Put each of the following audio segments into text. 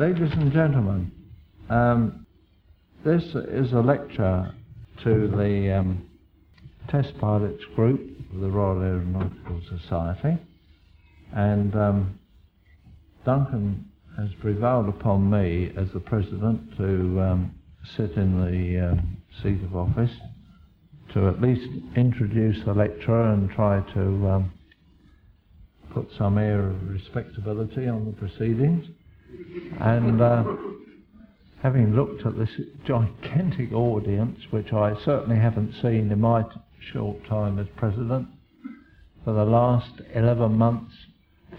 Ladies and gentlemen, this is a lecture to the test pilots group of the Royal Aeronautical Society, and Duncan has prevailed upon me as the president to sit in the seat of office to at least introduce the lecturer and try to put some air of respectability on the proceedings. And having looked at this gigantic audience, which I certainly haven't seen in my short time as president, for the last 11 months,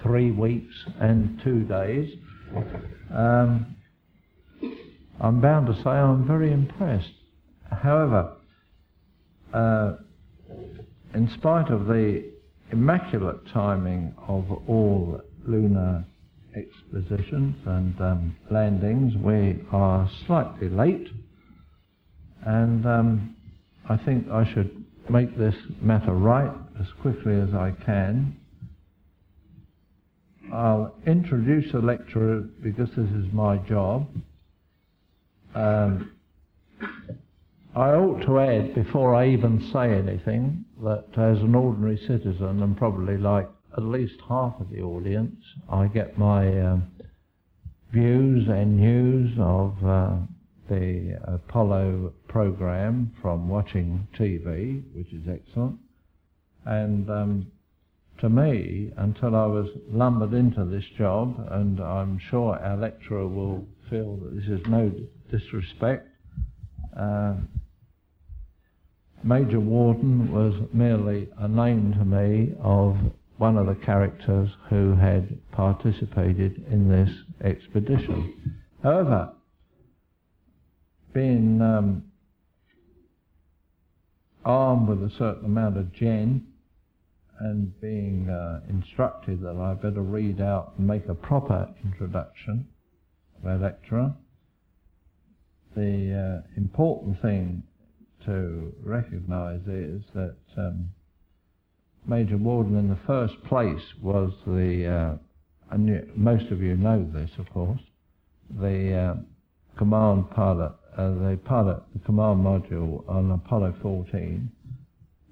3 weeks and 2 days, I'm bound to say I'm very impressed. However, in spite of the immaculate timing of all lunar expositions and landings, we are slightly late, and I think I should make this matter right as quickly as I can. I'll introduce the lecturer because this is my job. I ought to add, before I even say anything, that as an ordinary citizen, and probably like at least half of the audience, I get my views and news of the Apollo program from watching TV, which is excellent. And to me, until I was lumbered into this job, and I'm sure our lecturer will feel that this is no disrespect, Major Worden was merely a name to me of one of the characters who had participated in this expedition. However, being armed with a certain amount of gin and being instructed that I better read out and make a proper introduction of our lecturer, the important thing to recognise is that Major Worden, in the first place, was the, most of you know this, of course, the command pilot, the command module on Apollo 14.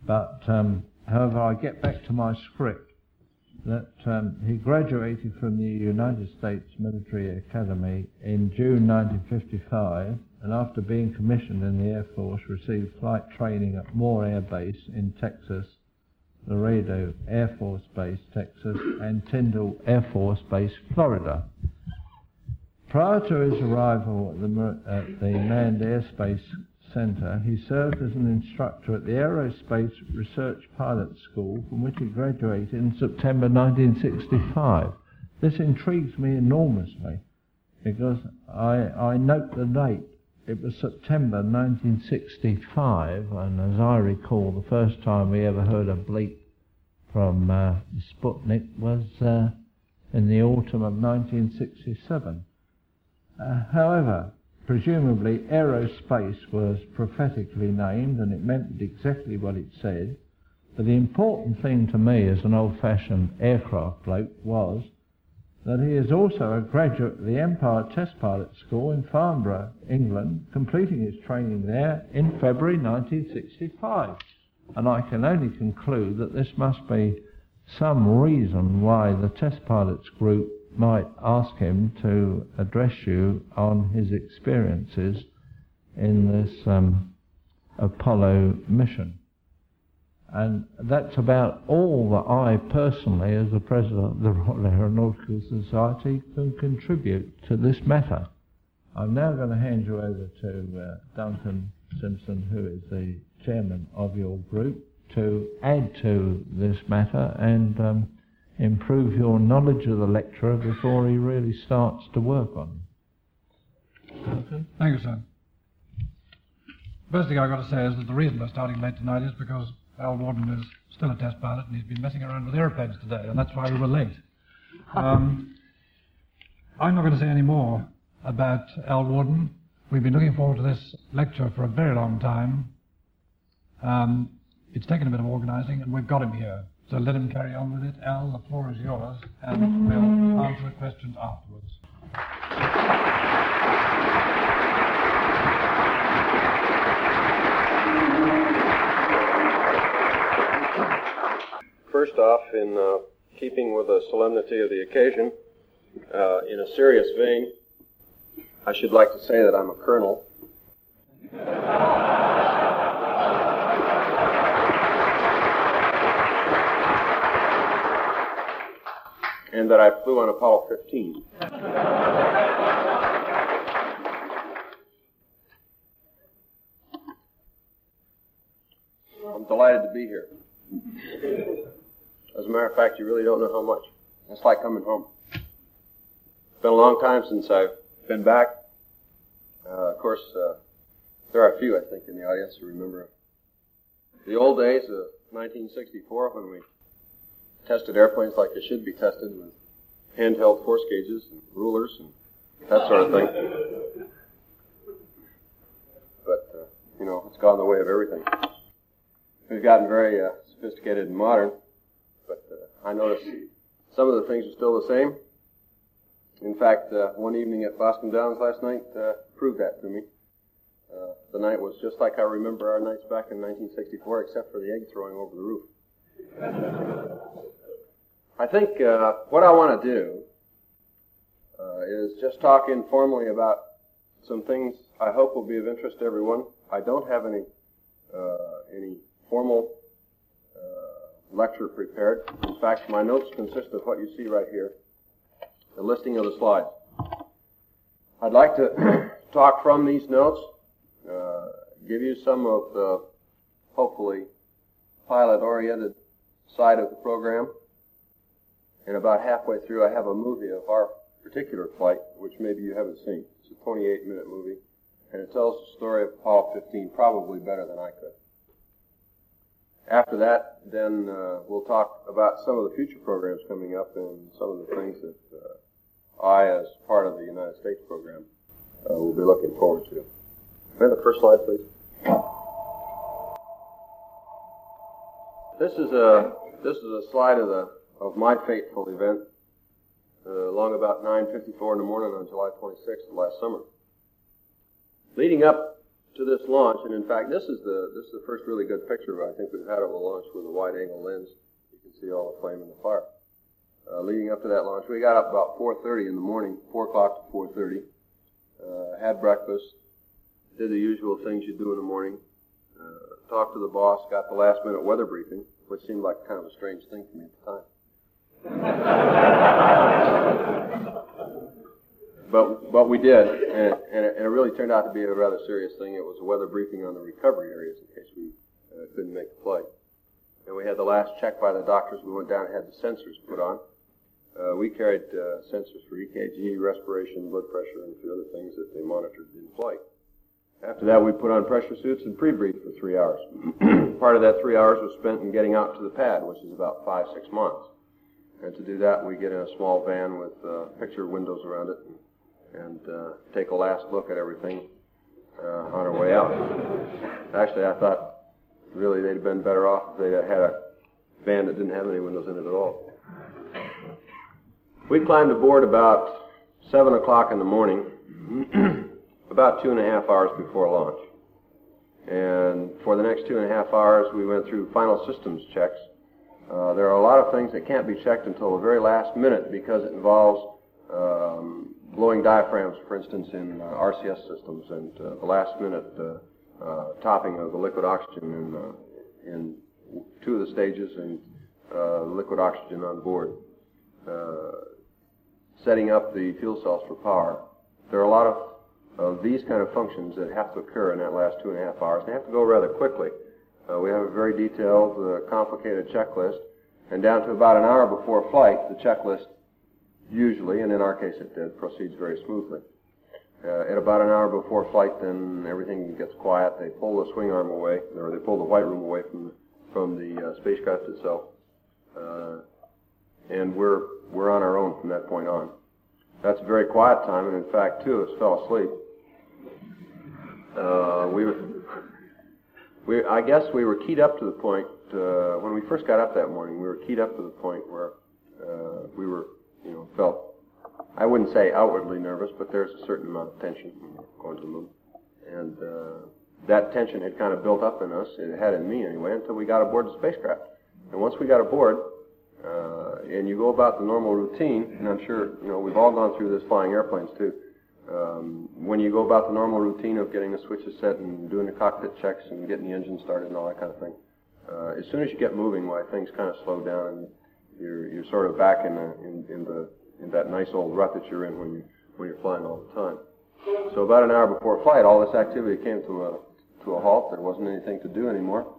But, however, I get back to my script that he graduated from the United States Military Academy in June 1955. And after being commissioned in the Air Force, received flight training at Moore Air Base in Texas, Laredo Air Force Base, Texas, and Tyndall Air Force Base, Florida. Prior to his arrival at the Manned Airspace Center, he served as an instructor at the Aerospace Research Pilot School, from which he graduated in September 1965. This intrigues me enormously, because I note the date. It was September 1965, and as I recall, the first time we ever heard a bleep from Sputnik was in the autumn of 1967. However, presumably aerospace was prophetically named, and it meant exactly what it said. But the important thing to me as an old-fashioned aircraft bloke was that he is also a graduate of the Empire Test Pilot School in Farnborough, England, completing his training there in February 1965. And I can only conclude that this must be some reason why the Test Pilots group might ask him to address you on his experiences in this Apollo mission. And that's about all that I personally, as the President of the Royal Aeronautical Society, can contribute to this matter. I'm now going to hand you over to Duncan Simpson, who is the Chairman of your group, to add to this matter and improve your knowledge of the lecturer before he really starts to work on it. Duncan? Thank you, sir. First thing I've got to say is that the reason we're starting late tonight is because Al Worden is still a test pilot, and he's been messing around with aeroplanes today, and that's why we were late. I'm not going to say any more about Al Worden. We've been looking forward to this lecture for a very long time. It's taken a bit of organising, and we've got him here. So let him carry on with it. Al, the floor is yours, and we'll answer the questions afterwards. First off, in keeping with the solemnity of the occasion, in a serious vein, I should like to say that I'm a colonel. And that I flew on Apollo 15. I'm delighted to be here. As a matter of fact, you really don't know how much. It's like coming home. It's been a long time since I've been back. Of course, there are a few, I think, in the audience who remember the old days of 1964 when we tested airplanes like they should be tested with handheld force gauges and rulers and that sort of thing. But, you know, it's gone the way of everything. We've gotten very sophisticated and modern, but I notice some of the things are still the same. In fact, one evening at Boscombe Downs last night proved that to me. The night was just like I remember our nights back in 1964, except for the egg throwing over the roof. I think what I want to do is just talk informally about some things I hope will be of interest to everyone. I don't have any formal lecture prepared. In fact, my notes consist of what you see right here, the listing of the slides. I'd like to talk from these notes, give you some of the, hopefully, pilot-oriented side of the program, and about halfway through I have a movie of our particular flight, which maybe you haven't seen. It's a 28-minute movie, and it tells the story of Apollo 15 probably better than I could. After that, then we'll talk about some of the future programs coming up and some of the things that I, as part of the United States program, will be looking forward to. May I have the first slide, please? This is a slide of my fateful event, long about 9:54 in the morning on July 26th of last summer. Leading up to this launch, and in fact, this is the first really good picture I think we've had of a launch with a wide-angle lens. You can see all the flame and the fire. Leading up to that launch, we got up about 4:30 in the morning, 4 o'clock to 4:30. Had breakfast, did the usual things you do in the morning. Talked to the boss, got the last-minute weather briefing, which seemed like kind of a strange thing to me at the time. but we did, and it really turned out to be a rather serious thing. It was a weather briefing on the recovery areas in case we couldn't make the flight. And we had the last check by the doctors. We went down and had the sensors put on. We carried sensors for EKG, respiration, blood pressure, and a few other things that they monitored in flight. After that, we put on pressure suits and pre-briefed for 3 hours. Part of that 3 hours was spent in getting out to the pad, which is about 5-6 miles. And to do that, we get in a small van with picture windows around it and take a last look at everything on our way out. Actually, I thought really they'd have been better off if they had a van that didn't have any windows in it at all. We climbed aboard about 7 o'clock in the morning. About 2.5 hours before launch. And for the next 2.5 hours, we went through final systems checks. There are a lot of things that can't be checked until the very last minute because it involves blowing diaphragms, for instance, in RCS systems, and the last-minute topping of the liquid oxygen in two of the stages and liquid oxygen on board, setting up the fuel cells for power. There are a lot of these kind of functions that have to occur in that last 2.5 hours. They have to go rather quickly. We have a very detailed, complicated checklist, and down to about an hour before flight, the checklist usually, and in our case it did, proceeds very smoothly. At about an hour before flight, then everything gets quiet. They pull the swing arm away, or they pull the white room away from the spacecraft itself, and we're on our own from that point on. That's a very quiet time, and in fact, two of us fell asleep. I guess we were keyed up to the point, when we first got up that morning, we were keyed up to the point where we were, you know, felt, I wouldn't say outwardly nervous, but there's a certain amount of tension going to the moon. And that tension had kind of built up in us, it had in me anyway, until we got aboard the spacecraft. And once we got aboard, and you go about the normal routine, and I'm sure, you know, we've all gone through this flying airplanes too. When you go about the normal routine of getting the switches set and doing the cockpit checks and getting the engine started and all that kind of thing, as soon as you get moving, well, things kind of slow down, and you're sort of back in that nice old rut that you're in when you're flying all the time. So about an hour before flight, all this activity came to a halt. There wasn't anything to do anymore.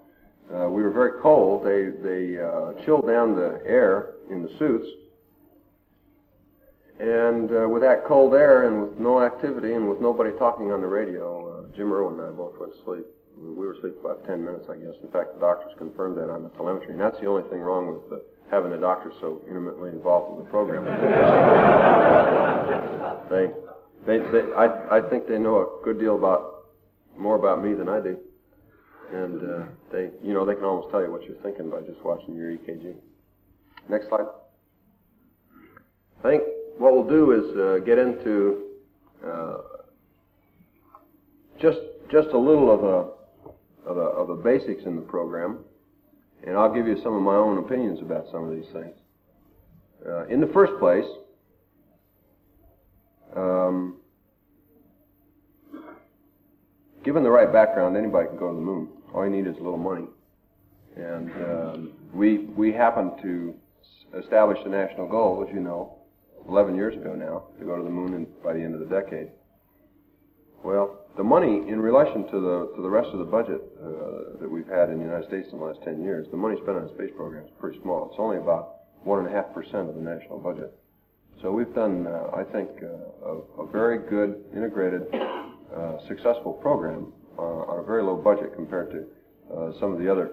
We were very cold. They chilled down the air in the suits. And with that cold air and with no activity and with nobody talking on the radio, Jim Irwin and I both went to sleep. We were asleep about 10 minutes, I guess. In fact, the doctors confirmed that on the telemetry. And that's the only thing wrong with having the doctors so intimately involved in the program. I think they know a good deal more about me than I do. And they can almost tell you what you're thinking by just watching your EKG. Next slide. I think what we'll do is get into just a little of the basics in the program, and I'll give you some of my own opinions about some of these things. In the first place, given the right background, anybody can go to the moon. All you need is a little money. And we happened to establish the national goal, as you know, 11 years ago now, to go to the moon by the end of the decade. Well, the money in relation to the rest of the budget that we've had in the United States in the last 10 years, the money spent on the space program is pretty small. It's only about 1.5% of the national budget. So we've done, I think, a very good, integrated, successful program on a very low budget compared to some of the other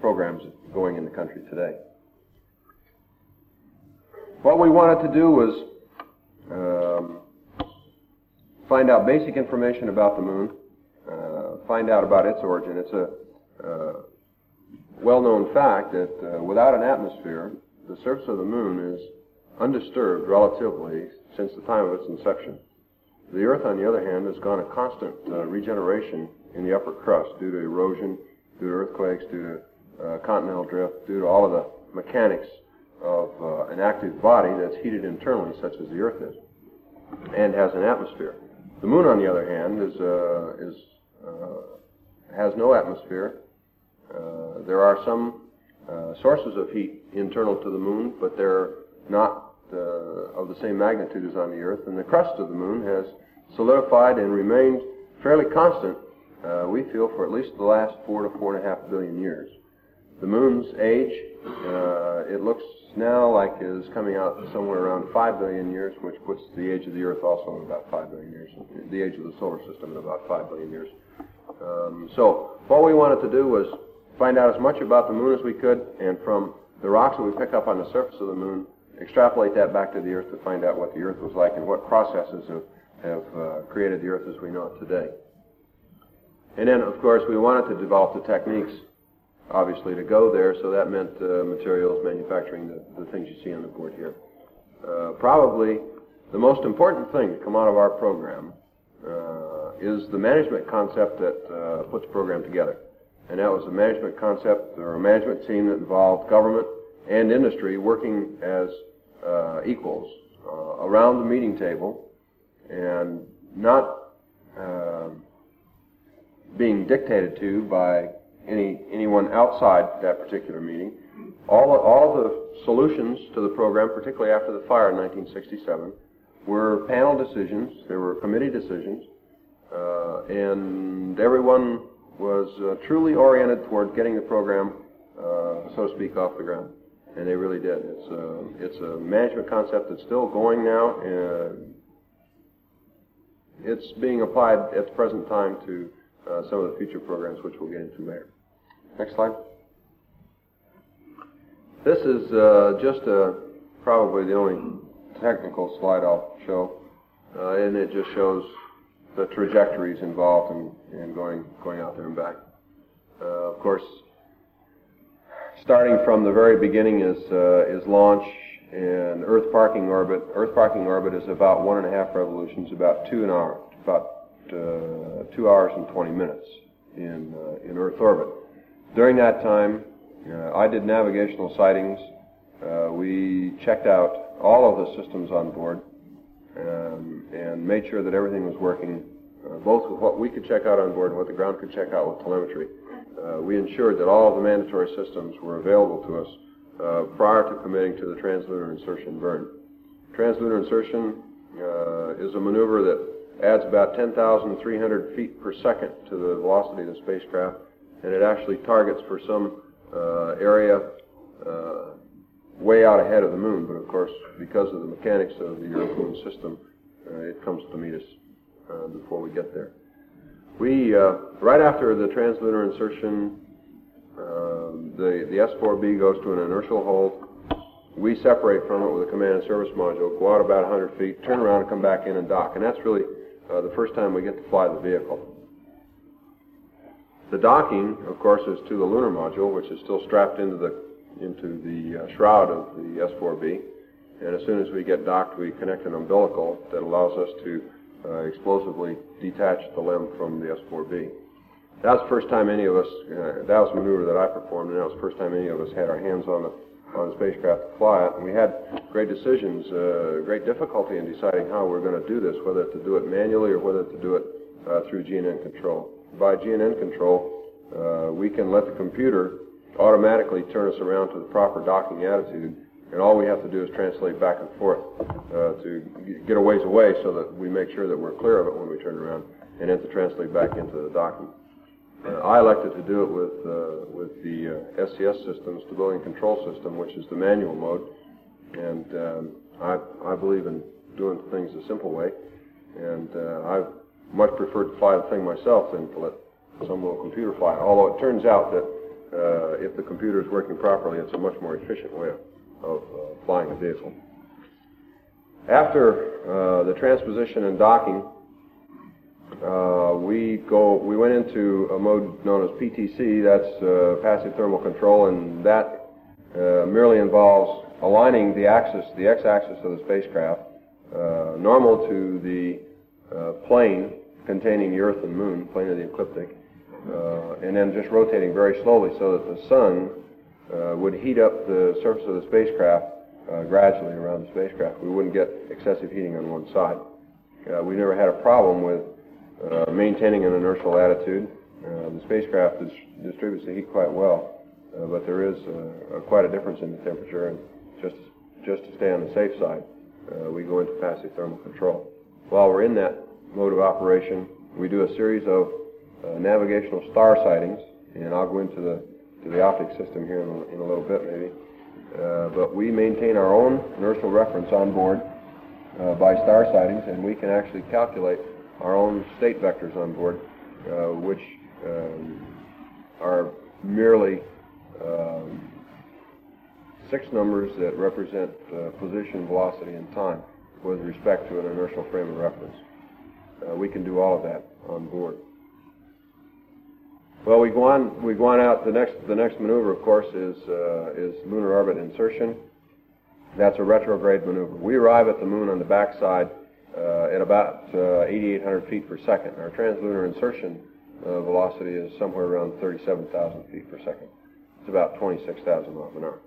programs going in the country today. What we wanted to do was find out basic information about the moon, find out about its origin. It's a well-known fact that without an atmosphere, the surface of the moon is undisturbed relatively since the time of its inception. The Earth, on the other hand, has gone a constant regeneration in the upper crust due to erosion, due to earthquakes, due to continental drift, due to all of the mechanics of an active body that's heated internally, such as the Earth is, and has an atmosphere. The Moon, on the other hand, has no atmosphere. There are some sources of heat internal to the Moon, but they're not of the same magnitude as on the Earth, and the crust of the Moon has solidified and remained fairly constant, we feel, for at least the last 4 to 4.5 billion years. The Moon's age, it looks now like it is coming out somewhere around 5 billion years, which puts the age of the Earth also at about 5 billion years, the age of the solar system at about 5 billion years. So what we wanted to do was find out as much about the Moon as we could, and from the rocks that we pick up on the surface of the Moon, extrapolate that back to the Earth to find out what the Earth was like and what processes have created the Earth as we know it today. And then, of course, we wanted to develop the techniques, obviously, to go there, so that meant materials, manufacturing, the things you see on the board here. Probably the most important thing to come out of our program is the management concept that puts the program together. And that was a management concept or a management team that involved government and industry working as equals around the meeting table and not being dictated to by anyone outside that particular meeting. All the solutions to the program, particularly after the fire in 1967, were panel decisions. There were committee decisions, and everyone was truly oriented toward getting the program, so to speak, off the ground. And they really did. It's a management concept that's still going now, and it's being applied at the present time to some of the future programs, which we'll get into later. Next slide. This is just probably the only technical slide I'll show, and it just shows the trajectories involved in going out there and back. Of course, starting from the very beginning is launch and Earth parking orbit. Earth parking orbit is about 1.5 revolutions, about 2 an hour, about 2 hours and 20 minutes in Earth orbit. During that time, I did navigational sightings We checked out all of the systems on board and made sure that everything was working, both with what we could check out on board and what the ground could check out with telemetry. We ensured that all of the mandatory systems were available to us prior to committing to the translunar insertion burn. Translunar insertion is a maneuver that adds about 10,300 feet per second to the velocity of the spacecraft, and it actually targets for some area way out ahead of the moon, but of course, because of the mechanics of the European system, it comes to meet us before we get there. We, right after the translunar insertion, the S-4B goes to an inertial hold. We separate from it with a command and service module, go out about 100 feet, turn around and come back in and dock. And that's really the first time we get to fly the vehicle. The docking, of course, is to the lunar module, which is still strapped into the shroud of the S-4B. And as soon as we get docked, we connect an umbilical that allows us to explosively detach the limb from the S-4B. That was the first time any of us, that was a maneuver that I performed, and that was the first time any of us had our hands on the spacecraft to fly it. And we had great decisions, great difficulty in deciding how we're going to do this, whether to do it manually or whether to do it through GNN control. By GNN control, we can let the computer automatically turn us around to the proper docking attitude, and all we have to do is translate back and forth to get a ways away so that we make sure that we're clear of it when we turn around, and then to translate back into the docking. I elected to do it with the SCS systems, stability and control system, which is the manual mode, and I believe in doing things the simple way, and I much prefer to fly the thing myself than to let some little computer fly it, although it turns out that if the computer is working properly, it's a much more efficient way of flying a vehicle. After the transposition and docking, we went into a mode known as PTC, that's passive thermal control, and that merely involves aligning the x-axis of the spacecraft, normal to the plane containing the Earth and Moon, plane of the ecliptic, and then just rotating very slowly so that the sun would heat up the surface of the spacecraft gradually around the spacecraft. We wouldn't get excessive heating on one side. We never had a problem with maintaining an inertial attitude. The spacecraft distributes the heat quite well, but there is quite a difference in the temperature, and just to stay on the safe side, we go into passive thermal control. While we're in that mode of operation, we do a series of navigational star sightings, and I'll go into the optic system here in a little bit maybe. But we maintain our own inertial reference on board by star sightings, and we can actually calculate our own state vectors on board, which are merely 6 numbers that represent position, velocity, and time with respect to an inertial frame of reference. We can do all of that on board. Well, we go on out. The next maneuver, of course, is lunar orbit insertion. That's a retrograde maneuver. We arrive at the moon on the backside at about 8,800 feet per second. Our translunar insertion velocity is somewhere around 37,000 feet per second. It's about 26,000 miles an hour.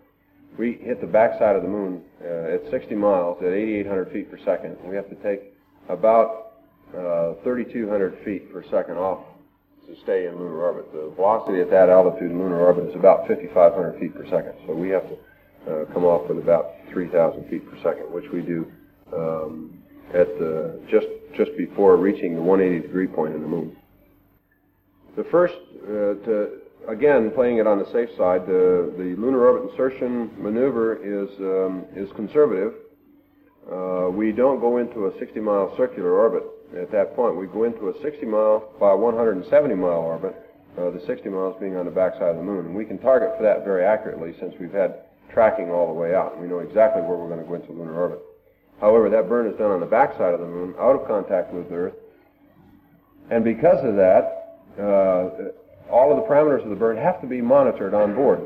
We hit the backside of the moon at 60 miles at 8,800 feet per second. We have to take about 3,200 feet per second off to stay in lunar orbit. The velocity at that altitude in lunar orbit is about 5,500 feet per second, so we have to come off with about 3,000 feet per second, which we do just before reaching the 180 degree point in the moon. The first, again playing it on the safe side, the lunar orbit insertion maneuver is conservative. We don't go into a 60-mile circular orbit. At that point, we go into a 60-mile by 170-mile orbit, the 60 miles being on the backside of the moon. And we can target for that very accurately since we've had tracking all the way out. We know exactly where we're going to go into lunar orbit. However, that burn is done on the backside of the moon, out of contact with Earth. And because of that, all of the parameters of the burn have to be monitored on board.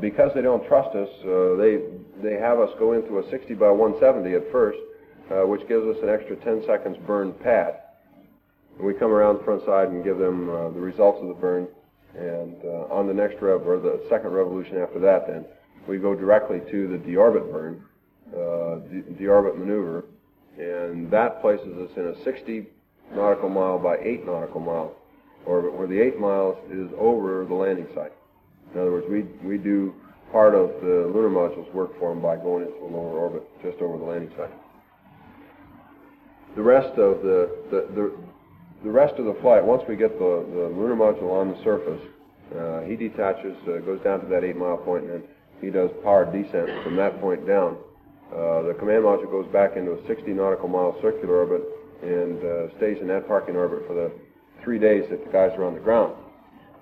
Because they don't trust us, they have us go into a 60 by 170 at first, which gives us an extra 10 seconds burn pad. And we come around the front side and give them the results of the burn, and on the next rev, or the second revolution after that then, we go directly to the deorbit burn, deorbit maneuver, and that places us in a 60 nautical mile by 8 nautical mile orbit, where the 8 miles is over the landing site. In other words, we do part of the lunar module's work for them by going into a lower orbit just over the landing site. The rest of the rest of the flight, once we get the lunar module on the surface, he detaches, goes down to that 8 mile point, and then he does powered descent from that point down. The command module goes back into a 60 nautical mile circular orbit and stays in that parking orbit for the 3 days that the guys are on the ground.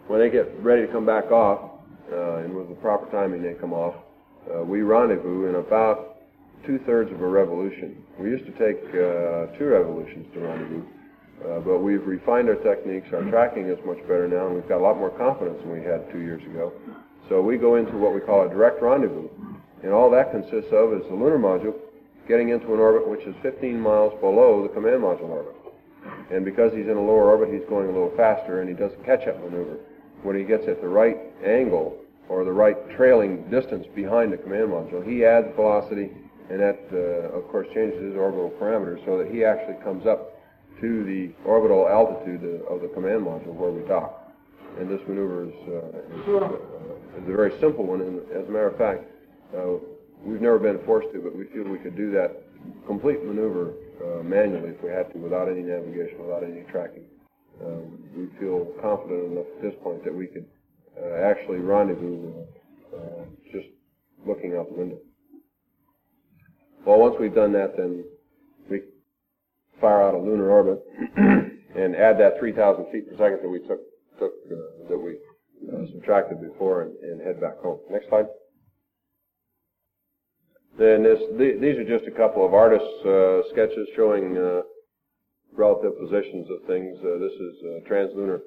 When they get ready to come back off, and with the proper timing they come off, we rendezvous in about 2/3 of a revolution. We used to take 2 revolutions to rendezvous, but we've refined our techniques. Our tracking is much better now, and we've got a lot more confidence than we had 2 years ago. So we go into what we call a direct rendezvous, and all that consists of is the lunar module getting into an orbit which is 15 miles below the command module orbit. And because he's in a lower orbit, he's going a little faster, and he does a catch-up maneuver when he gets at the right angle or the right trailing distance behind the command module. He adds velocity, and that, of course, changes his orbital parameters so that he actually comes up to the orbital altitude of the command module where we dock. And this maneuver is a very simple one, and as a matter of fact, we've never been forced to, but we feel we could do that complete maneuver manually if we had to, without any navigation, without any tracking. We feel confident enough at this point that we could actually rendezvous just looking out the window. Well, once we've done that, then we fire out a lunar orbit and add that 3,000 feet per second that we subtracted before, and head back home. Next slide. Then these are just a couple of artists' sketches showing relative positions of things. This is translunar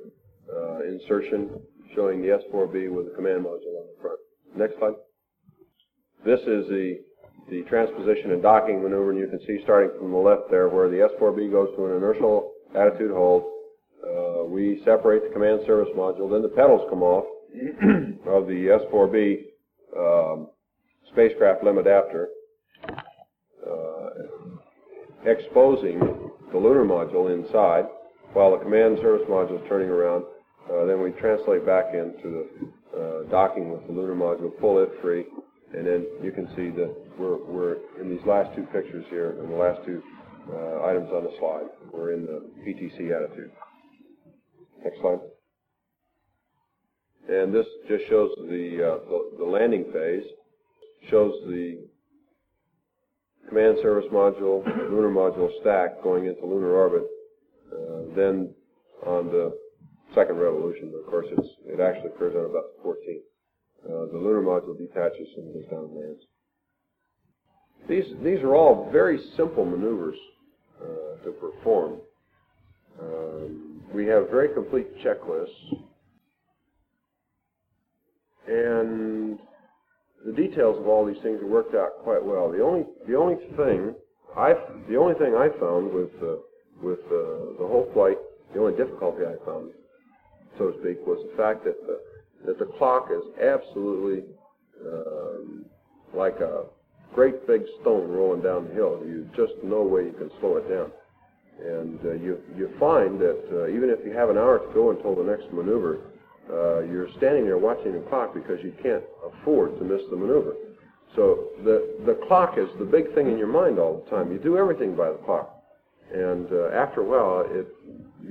insertion, showing the S-IVB with the command module on the front. Next slide. This is the transposition and docking maneuver, and you can see starting from the left there where the S-IVB goes to an inertial attitude hold. We separate the command service module, then the pedals come off of the S-IVB spacecraft limb adapter, exposing the lunar module inside while the command service module is turning around. Then we translate back into the docking with the lunar module, pull it free, and then you can see that we're in these last 2 pictures here, and the last 2 items on the slide, we're in the PTC attitude. Next slide. And this just shows the landing phase. Shows the command service module, lunar module stack going into lunar orbit. Then on the second revolution, of course, it actually occurs on about the 14th. The lunar module detaches and goes down and lands. These are all very simple maneuvers to perform. We have very complete checklists, and the details of all these things are worked out quite well. The only thing I found with the whole flight, the only difficulty I found, so to speak, was the fact that the clock is absolutely like a great big stone rolling down the hill. There's just no way you can slow it down. And you find that even if you have an hour to go until the next maneuver, you're standing there watching the clock because you can't afford to miss the maneuver. So the clock is the big thing in your mind all the time. You do everything by the clock, and after a while,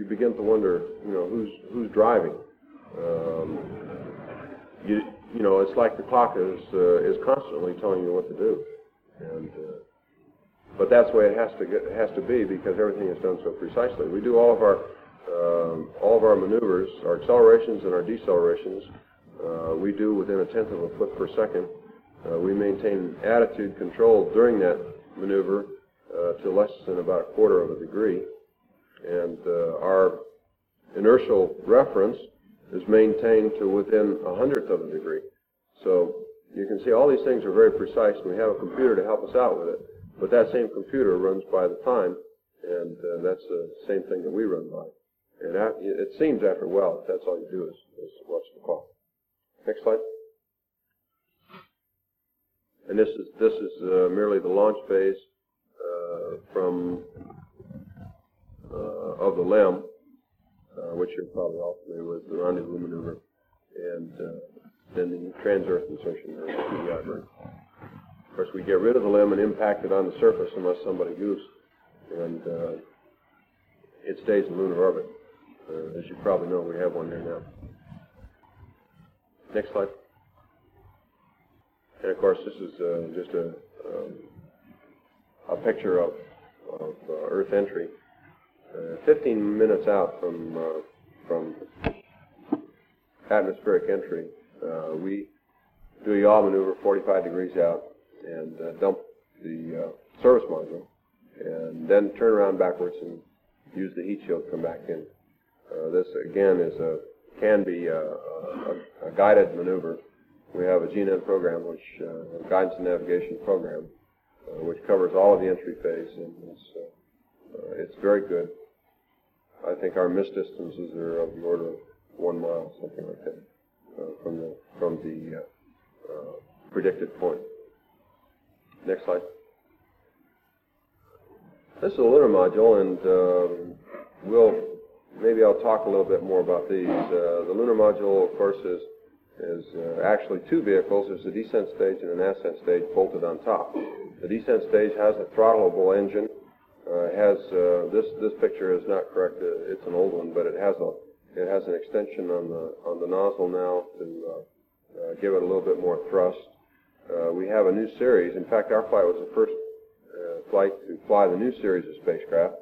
you begin to wonder, who's driving. It's like the clock is constantly telling you what to do, and but that's the way it has to be because everything is done so precisely. We do all of our maneuvers, our accelerations and our decelerations, we do within 1/10 of a foot per second. We maintain attitude control during that maneuver to less than about 1/4 of a degree. And our inertial reference is maintained to within 100th of a degree. So you can see all these things are very precise, and we have a computer to help us out with it. But that same computer runs by the time, and that's the same thing that we run by. And it seems after a while that that's all you do is watch the clock. Next slide. And this is merely the launch phase of the LEM, which you're probably all familiar with, the rendezvous maneuver, and then the trans-Earth insertion of the iceberg. Of course, we get rid of the LEM and impact it on the surface unless somebody goofs, and it stays in lunar orbit. As you probably know, we have one there now. Next slide. And of course, this is just a picture of Earth entry, 15 minutes out from atmospheric entry. We do a yaw maneuver 45 degrees out and dump the service module, and then turn around backwards and use the heat shield to come back in. This again can be a guided maneuver. We have a GNN program, which a guidance and navigation program, which covers all of the entry phase, and it's very good. I think our missed distances are of the order of 1 mile, something like that, from the predicted point. Next slide. This is a lunar module, and maybe I'll talk a little bit more about these. The lunar module, of course, is actually two vehicles. There's a descent stage and an ascent stage bolted on top. The descent stage has a throttleable engine. This picture is not correct. It's an old one, but it has an extension on the nozzle now to give it a little bit more thrust. We have a new series. In fact, our flight was the first flight to fly the new series of spacecraft.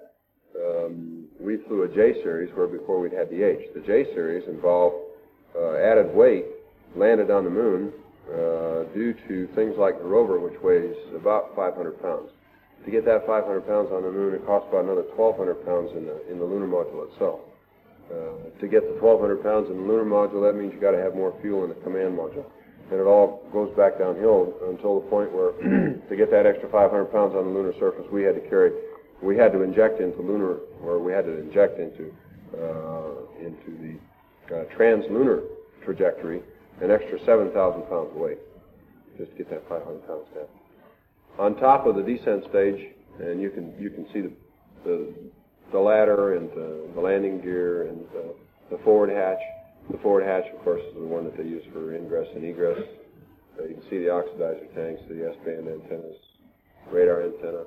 We flew a J series where before we'd had the H. The J series involved added weight, landed on the moon due to things like the rover, which weighs about 500 pounds. To get that 500 pounds on the moon, it costs about another 1,200 pounds in the lunar module itself. To get the 1,200 pounds in the lunar module, that means you got to have more fuel in the command module. And it all goes back downhill until the point where to get that extra 500 pounds on the lunar surface, we had to inject into the translunar trajectory an extra 7,000 pounds of weight just to get that 500 pounds down. On top of the descent stage, and you can see the ladder and the landing gear and the forward hatch. The forward hatch, of course, is the one that they use for ingress and egress. You can see the oxidizer tanks, the S-band antennas, radar antenna.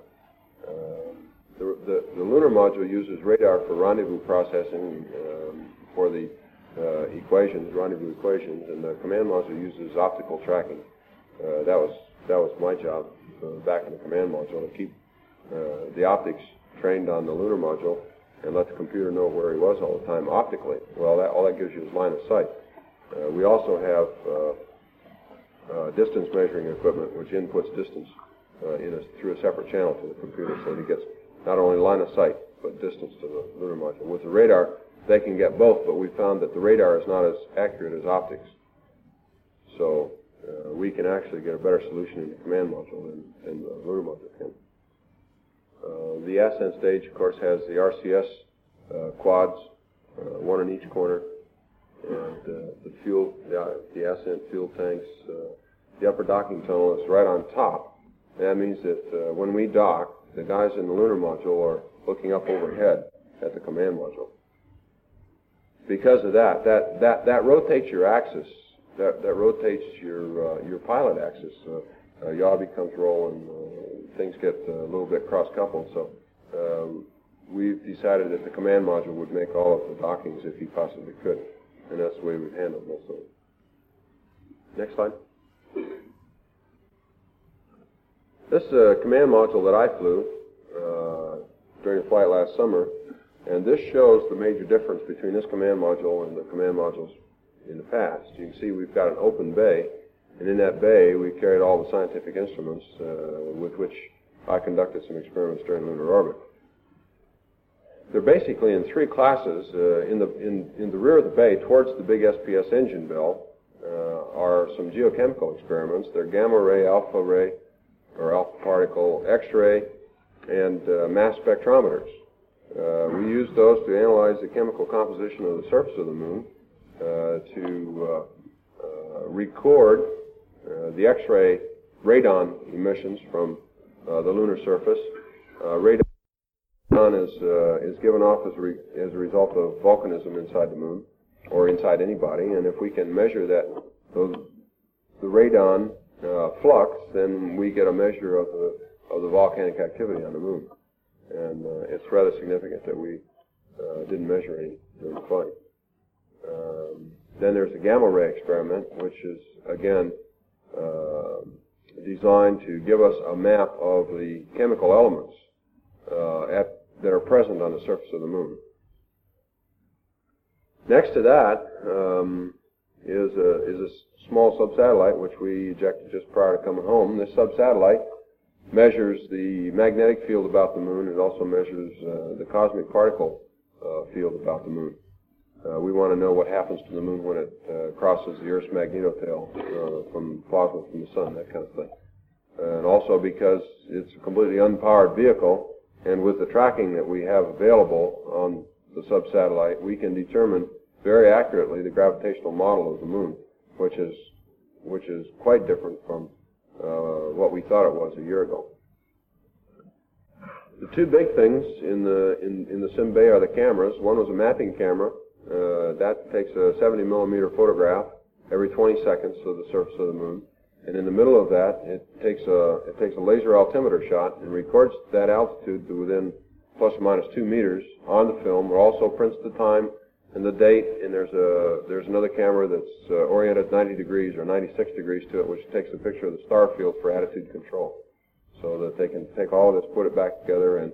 The lunar module uses radar for rendezvous processing for the rendezvous equations, and the command module uses optical tracking. That was my job back in the command module, to keep the optics trained on the lunar module and let the computer know where he was all the time optically. Well, all that gives you is line of sight. We also have distance measuring equipment, which inputs distance through a separate channel to the computer, so that he gets not only line of sight, but distance to the lunar module. With the radar, they can get both, but we found that the radar is not as accurate as optics. So we can actually get a better solution in the command module than the lunar module can. The ascent stage, of course, has the RCS quads, one in each corner, and the ascent fuel tanks. The upper docking tunnel is right on top. That means that when we dock, the guys in the lunar module are looking up overhead at the command module. Because of that rotates your axis. That rotates your pilot axis. Yaw becomes roll, and things get a little bit cross-coupled. So we've decided that the command module would make all of the dockings if he possibly could, and that's the way we've handled most of it. Next slide. This is a command module that I flew during the flight last summer, and this shows the major difference between this command module and the command modules in the past. You can see we've got an open bay, and in that bay we carried all the scientific instruments with which I conducted some experiments during lunar orbit. They're basically in three classes. In the rear of the bay, towards the big SPS engine bell, are some geochemical experiments. They're gamma ray, alpha ray, or alpha particle, X-ray, and mass spectrometers. We use those to analyze the chemical composition of the surface of the moon, to record the X-ray radon emissions from the lunar surface. Radon is given off as a result of volcanism inside the moon or inside anybody, and if we can measure that the radon flux, then we get a measure of the volcanic activity on the moon, and it's rather significant that we didn't measure any during the flight. Then there's the gamma ray experiment, which is again designed to give us a map of the chemical elements that are present on the surface of the moon. Next to that is a small subsatellite which we ejected just prior to coming home. This subsatellite measures the magnetic field about the moon. It also measures the cosmic particle field about the moon. We want to know what happens to the moon when it crosses the Earth's magnetotail from plasma from the sun, that kind of thing. And also because it's a completely unpowered vehicle, and with the tracking that we have available on the subsatellite, we can determine very accurately the gravitational model of the moon, which is quite different from what we thought it was a year ago. The two big things in the sim bay are the cameras. One was a mapping camera. That takes a 70mm photograph every 20 seconds of the surface of the moon, and in the middle of that, it takes a laser altimeter shot and records that altitude to within plus or minus 2 meters on the film. It also prints the time and the date, and there's another camera that's oriented 90 degrees or 96 degrees to it, which takes a picture of the star field for attitude control, so that they can take all of this, put it back together, and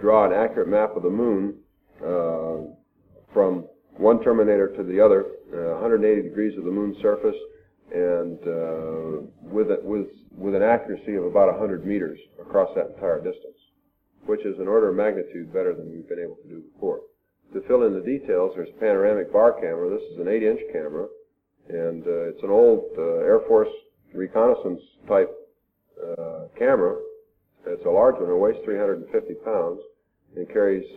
draw an accurate map of the moon from one terminator to the other, 180 degrees of the moon's surface, and with an accuracy of about 100 meters across that entire distance, which is an order of magnitude better than we've been able to do before. To fill in the details, there's a panoramic bar camera. This is an 8-inch camera, and it's an old Air Force reconnaissance type camera. It's a large one. It weighs 350 pounds. It carries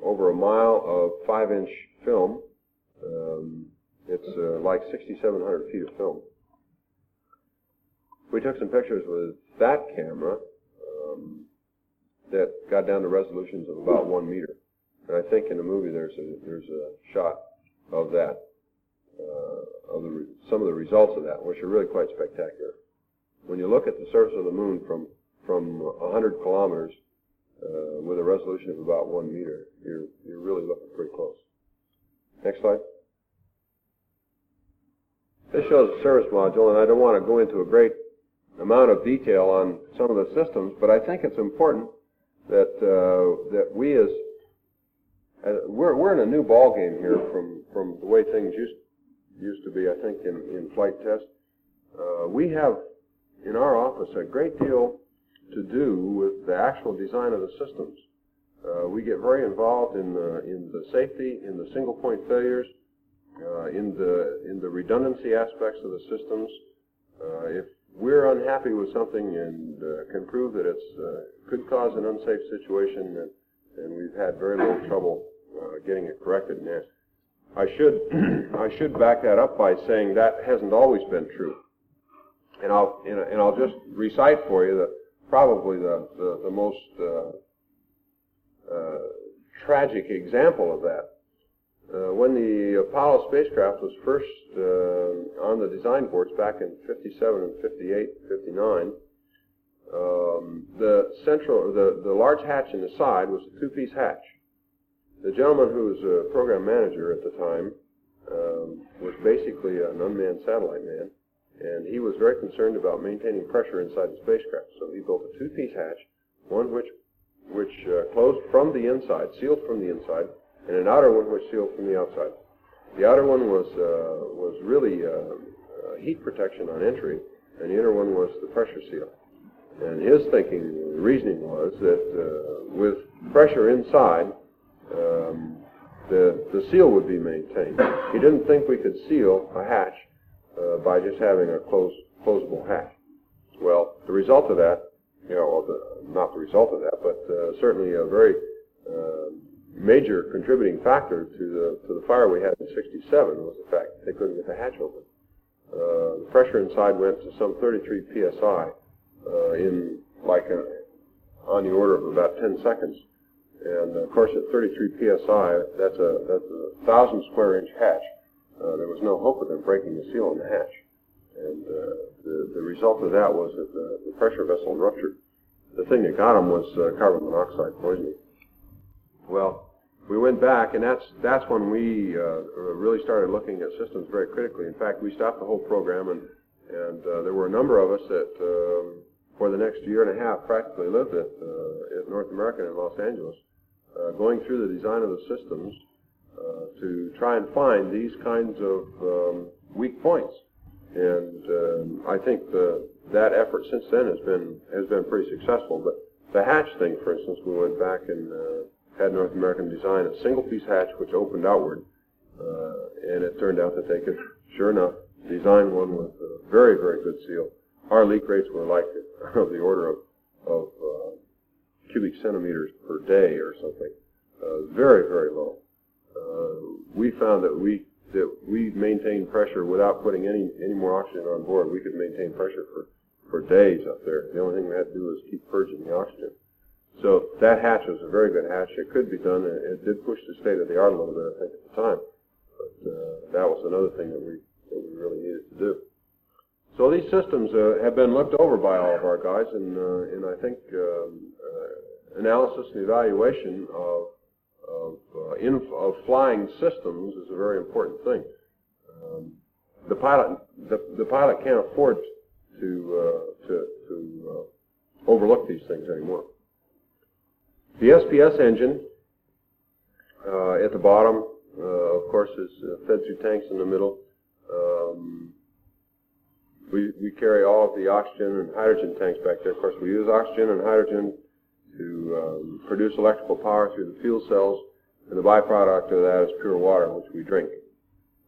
over a mile of 5-inch film. It's like 6,700 feet of film. We took some pictures with that camera that got down to resolutions of about 1 meter. And I think in the movie there's a shot of that, some of the results of that, which are really quite spectacular. When you look at the surface of the moon from 100 kilometers, with a resolution of about 1 meter, you're really looking pretty close. Next slide. This shows the service module, and I don't want to go into a great amount of detail on some of the systems, but I think it's important that we're in a new ball game here from the way things used to be. I think in flight test, we have in our office a great deal to do with the actual design of the systems. We get very involved in the safety, in the single point failures, in the redundancy aspects of the systems. If we're unhappy with something and can prove that it's could cause an unsafe situation, and we've had very little trouble getting it corrected. And I should back that up by saying that hasn't always been true. And I'll just recite for you that probably the most tragic example of that. When the Apollo spacecraft was first on the design boards back in 57 and 58, 59, the large hatch in the side was a two-piece hatch. The gentleman who was a program manager at the time was basically an unmanned satellite man, and he was very concerned about maintaining pressure inside the spacecraft. So he built a two-piece hatch, one which closed from the inside, sealed from the inside, and an outer one which sealed from the outside. The outer one was really heat protection on entry, and the inner one was the pressure seal. And his thinking, reasoning was that with pressure inside, the seal would be maintained. He didn't think we could seal a hatch by just having a closable hatch. Well, the result of that, not the result of that, but certainly a very major contributing factor to the fire we had in '67 was the fact that they couldn't get the hatch open. The pressure inside went to some 33 psi in like on the order of about 10 seconds. And of course, at 33 psi, that's a 1,000 square inch hatch. There was no hope of them breaking the seal on the hatch. And the result of that was that the pressure vessel ruptured. The thing that got them was carbon monoxide poisoning. Well, we went back, and that's when we really started looking at systems very critically. In fact, we stopped the whole program, and there were a number of us that for the next year and a half practically lived at North American in Los Angeles, going through the design of the systems to try and find these kinds of weak points. And I think that effort since then has been pretty successful. But the hatch thing, for instance, we went back and had North American design a single-piece hatch which opened outward, and it turned out that they could, sure enough, design one with a very, very good seal. Our leak rates were like of the order of cubic centimeters per day or something, very, very low. We found that we maintained pressure without putting any more oxygen on board. We could maintain pressure for days up there. The only thing we had to do was keep purging the oxygen. So that hatch was a very good hatch. It could be done. It did push the state of the art a little bit, I think, at the time. But that was another thing that we really needed to do. So these systems have been looked over by all of our guys, and I think analysis and evaluation of flying systems is a very important thing. The pilot can't afford to overlook these things anymore. The SPS engine at the bottom, of course, is fed through tanks in the middle. We carry all of the oxygen and hydrogen tanks back there. Of course, we use oxygen and hydrogen to produce electrical power through the fuel cells, and the byproduct of that is pure water, which we drink.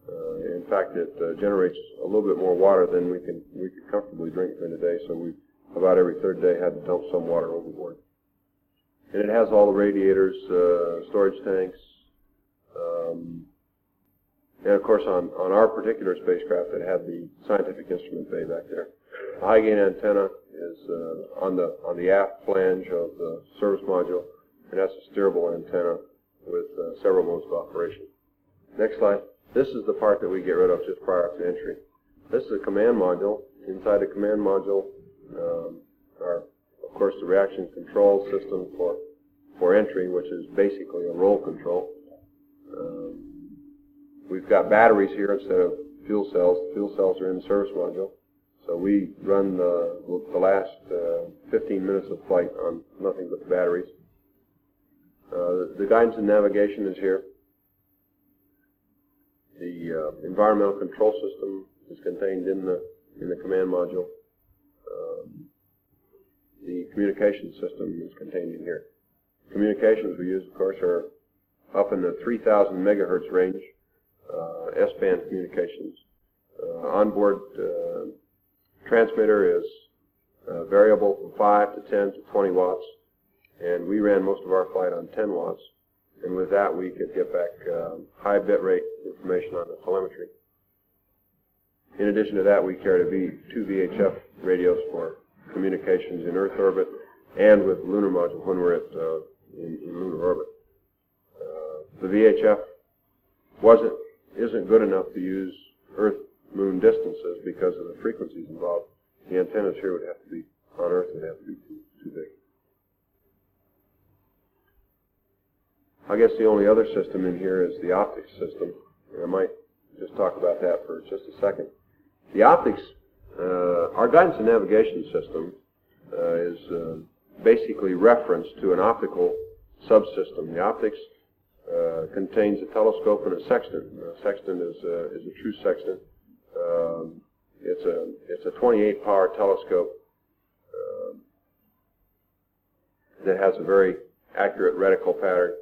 In fact, it generates a little bit more water than we could comfortably drink during the day, so we about every third day had to dump some water overboard. And it has all the radiators, storage tanks, and of course on our particular spacecraft that had the scientific instrument bay back there. The high gain antenna is on the aft flange of the service module, and that's a steerable antenna with several modes of operation. Next slide. This is the part that we get rid of just prior to entry. This is a command module. Inside the command module are, of course, the reaction control system for entry, which is basically a roll control. We've got batteries here instead of fuel cells. The fuel cells are in the service module. So we run the last 15 minutes of flight on nothing but the batteries. The guidance and navigation is here. The environmental control system is contained in the command module. The communication system is contained in here. Communications we use, of course, are up in the 3,000 megahertz range, S-band communications. Onboard transmitter is variable from 5 to 10 to 20 watts, and we ran most of our flight on 10 watts, and with that we could get back high bitrate information on the telemetry. In addition to that, we carried two VHF radios for communications in Earth orbit and with the lunar module when we're at in lunar orbit. The VHF isn't good enough to use Earth-Moon distances because of the frequencies involved. The antennas here would have to be on Earth; would have to be too big. I guess the only other system in here is the optics system, and I might just talk about that for just a second. The optics. Our guidance and navigation system is basically reference to an optical subsystem. The optics contains a telescope and a sextant. A sextant is a true sextant. It's a 28 power telescope that has a very accurate reticle pattern,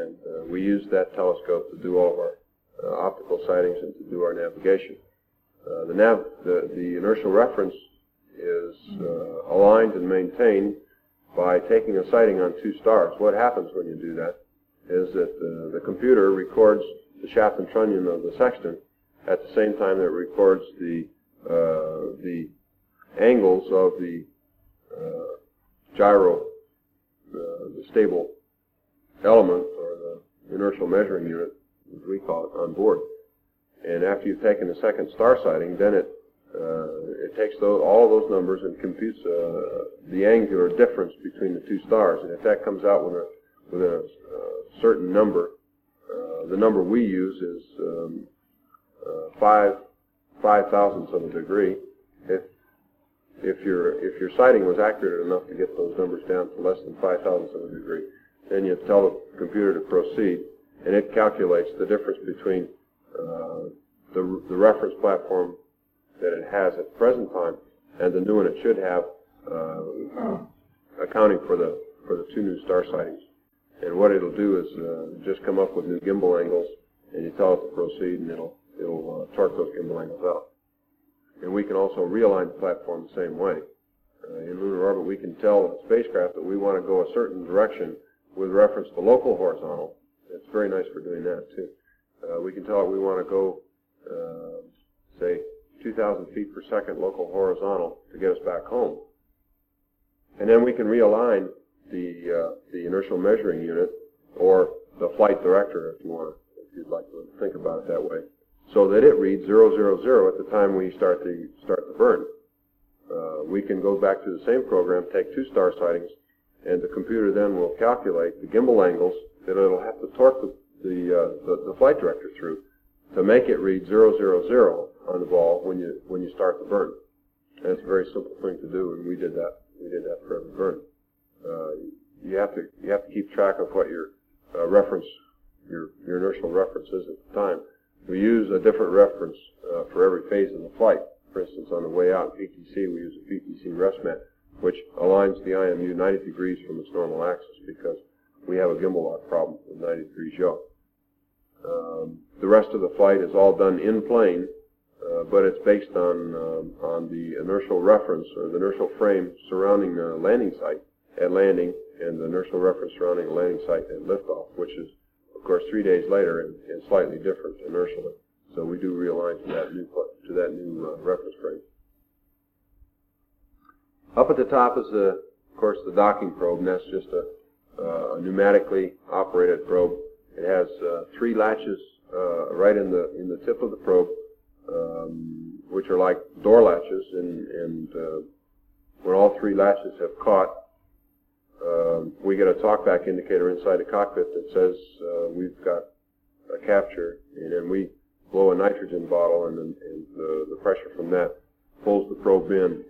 and we use that telescope to do all of our optical sightings and to do our navigation. The inertial reference is aligned and maintained by taking a sighting on two stars. What happens when you do that is that the computer records the shaft and trunnion of the sextant at the same time that it records the angles of the gyro, the stable element, or the inertial measuring unit, as we call it, on board. And after you've taken the second star sighting, then it takes all those numbers and computes the angular difference between the two stars. And if that comes out with a certain number, the number we use is 5 thousandths of a degree. If your sighting was accurate enough to get those numbers down to less than 5 thousandths of a degree, then you tell the computer to proceed, and it calculates the difference between the reference platform that it has at present time and the new one it should have, accounting for the two new star sightings. And what it'll do is just come up with new gimbal angles, and you tell it to proceed, and it'll torque those gimbal angles out. And we can also realign the platform the same way. In lunar orbit, we can tell the spacecraft that we want to go a certain direction with reference to local horizontal. It's very nice for doing that, too. We can tell it we want to go, say, 2,000 feet per second local horizontal to get us back home. And then we can realign the inertial measuring unit, or the flight director, if you'd like to think about it that way, so that it reads 000 at the time we start the burn. We can go back to the same program, take two star sightings, and the computer then will calculate the gimbal angles that it'll have to torque the flight director through to make it read 000 on the ball when you start the burn. And it's a very simple thing to do, and we did that for every burn. You have to keep track of what your reference, your inertial reference is at the time. We use a different reference for every phase of the flight. For instance, on the way out in PTC, we use a PTC rest mat, which aligns the IMU 90 degrees from its normal axis because we have a gimbal lock problem with 90 degrees yaw. The rest of the flight is all done in plane, but it's based on the inertial reference or the inertial frame surrounding the landing site at landing, and the inertial reference surrounding the landing site at liftoff, which is, of course, 3 days later and slightly different inertially. So we do realign to that new reference frame. Up at the top is, of course, the docking probe, and that's just a pneumatically operated probe. It has three latches right in the tip of the probe, which are like door latches, and when all three latches have caught, we get a talkback indicator inside the cockpit that says we've got a capture, and then we blow a nitrogen bottle, and the pressure from that pulls the probe in.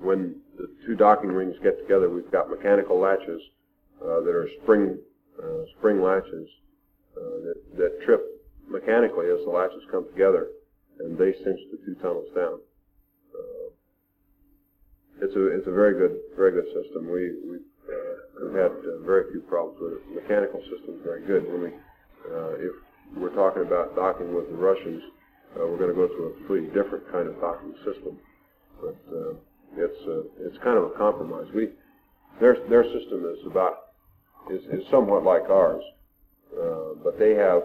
When the two docking rings get together, we've got mechanical latches that are spring latches that trip mechanically as the latches come together, and they cinch the two tunnels down. It's a very good system. We've had very few problems with it. The mechanical system is very good. If we're talking about docking with the Russians, we're going to go to a completely different kind of docking system. But it's kind of a compromise. Their system is somewhat like ours, but they have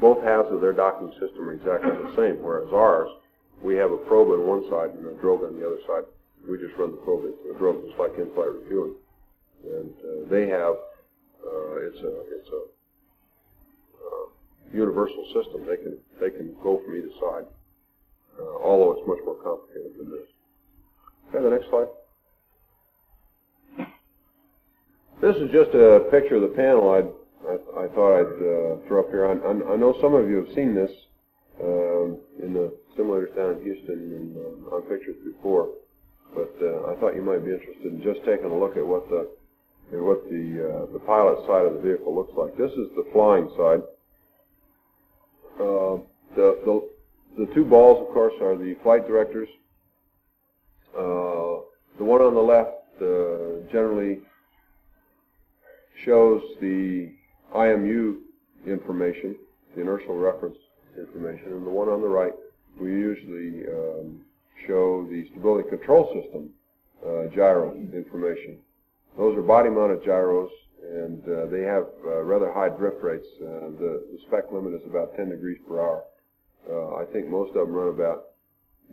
both halves of their docking system are exactly the same, whereas ours, we have a probe on one side and a drogue on the other side. We just run the probe into the drogue, just like in-flight refueling. And they have, it's a universal system. They can go from either side, although it's much more complicated than this. Okay, the next slide. This is just a picture of the panel I thought I'd throw up here. I know some of you have seen this in the simulators down in Houston and on pictures before, but I thought you might be interested in just taking a look at what the pilot side of the vehicle looks like. This is the flying side. The two balls, of course, are the flight directors. The one on the left generally shows the IMU information, the inertial reference information, and the one on the right, we usually show the stability control system gyro information. Those are body-mounted gyros, and they have rather high drift rates. The spec limit is about 10 degrees per hour. I think most of them run about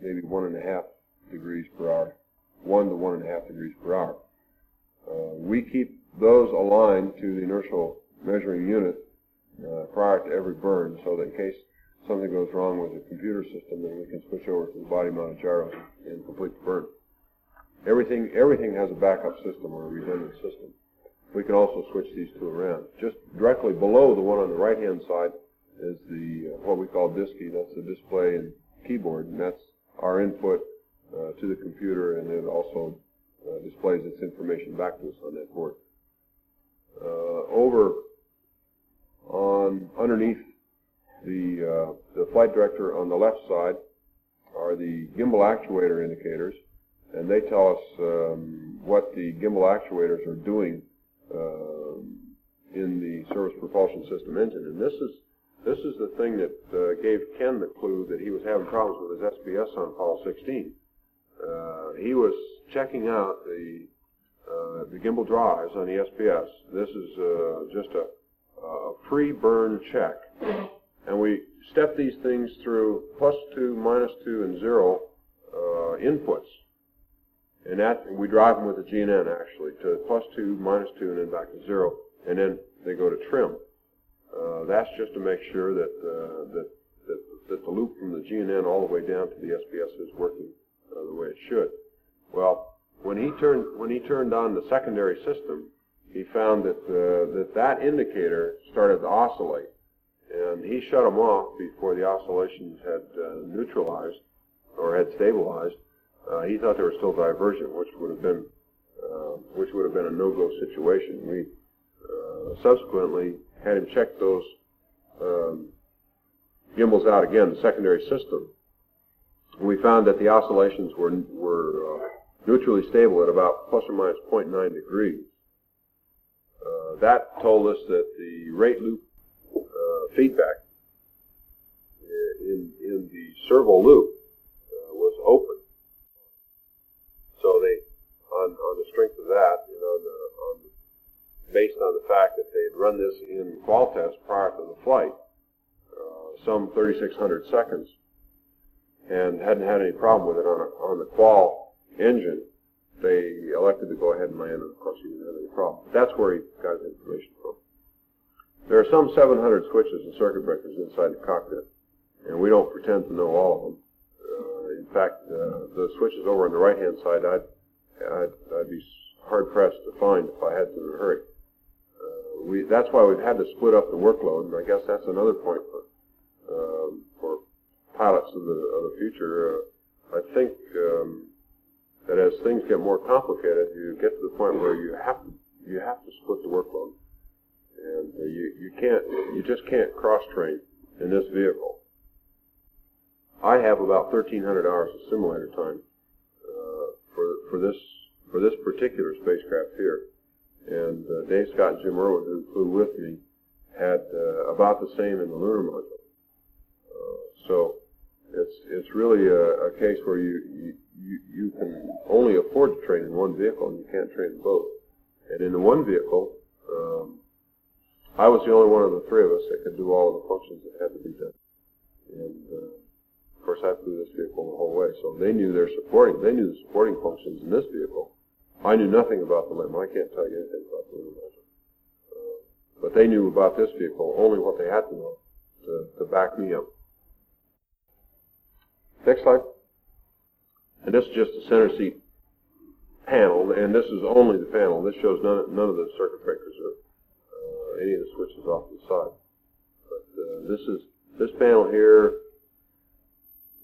maybe 1.5 degrees per hour, 1 to 1.5 degrees per hour. We keep those aligned to the inertial measuring unit prior to every burn, so that in case something goes wrong with the computer system, then we can switch over to the body-mounted gyros and complete the burn. Everything has a backup system or a redundant system. We can also switch these two around. Just directly below the one on the right-hand side is the what we call DISCI. That's the display and keyboard, and that's our input to the computer, and it also displays its information back to us on that board. Over on underneath the flight director on the left side are the gimbal actuator indicators, and they tell us what the gimbal actuators are doing in the service propulsion system engine. And this is the thing that gave Ken the clue that he was having problems with his SPS on Apollo 16. He was checking out the gimbal drives on the SPS. This is just a pre-burn check. And we step these things through +2, -2, and 0 inputs. And we drive them with the GNN, actually, to +2, -2, and then back to 0. And then they go to trim. That's just to make sure that that the loop from the GNN all the way down to the SPS is working the way it should. Well, when he turned on the secondary system, he found that that indicator started to oscillate. And he shut them off before the oscillations had neutralized or had stabilized. He thought they were still divergent, which would have been a no-go situation. We subsequently had him check those gimbals out again, the secondary system. We found that the oscillations were neutrally stable at about ±0.9 degrees. That told us that the rate loop feedback in the servo loop was open. So they, on the strength of that, and based on the fact that they had run this in qual test prior to the flight, some 3,600 seconds, and hadn't had any problem with it on the qual engine, they elected to go ahead and land, and of course he didn't have any problem. That's where he got his information from. There are some 700 switches and circuit breakers inside the cockpit, and we don't pretend to know all of them. In fact, the switches over on the right-hand side, I'd be hard-pressed to find if I had to in a hurry. That's why we've had to split up the workload, and I guess that's another point for pilots of the future. I think that as things get more complicated, you get to the point where you have to split the workload. And you just can't cross-train in this vehicle. I have about 1,300 hours of simulator time for this particular spacecraft here. And Dave Scott and Jim Irwin, who flew with me, had about the same in the lunar module. So it's really a case where you can only afford to train in one vehicle, and you can't train in both. And in the one vehicle, I was the only one of the three of us that could do all of the functions that had to be done. And, of course, I flew this vehicle the whole way, so they knew the supporting functions in this vehicle. I knew nothing about the limb. I can't tell you anything about the limb. But they knew about this vehicle, only what they had to know to back me up. Next slide. And this is just the center seat panel, and this is only the panel. This shows none of the circuit breakers are any of the switches off to the side. But this panel here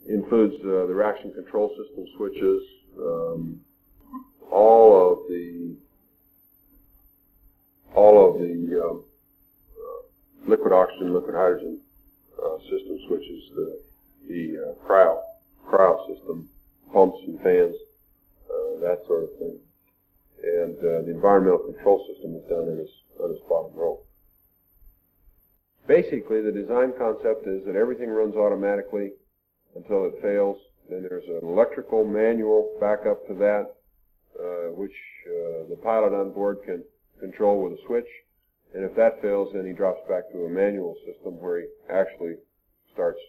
includes the reaction control system switches, all of the liquid oxygen, liquid hydrogen system switches, the cryo system, pumps and fans, that sort of thing, and the environmental control system is down in this. On its bottom row. Basically, the design concept is that everything runs automatically until it fails. Then there's an electrical manual backup to that, which the pilot on board can control with a switch, and if that fails, then he drops back to a manual system where he actually starts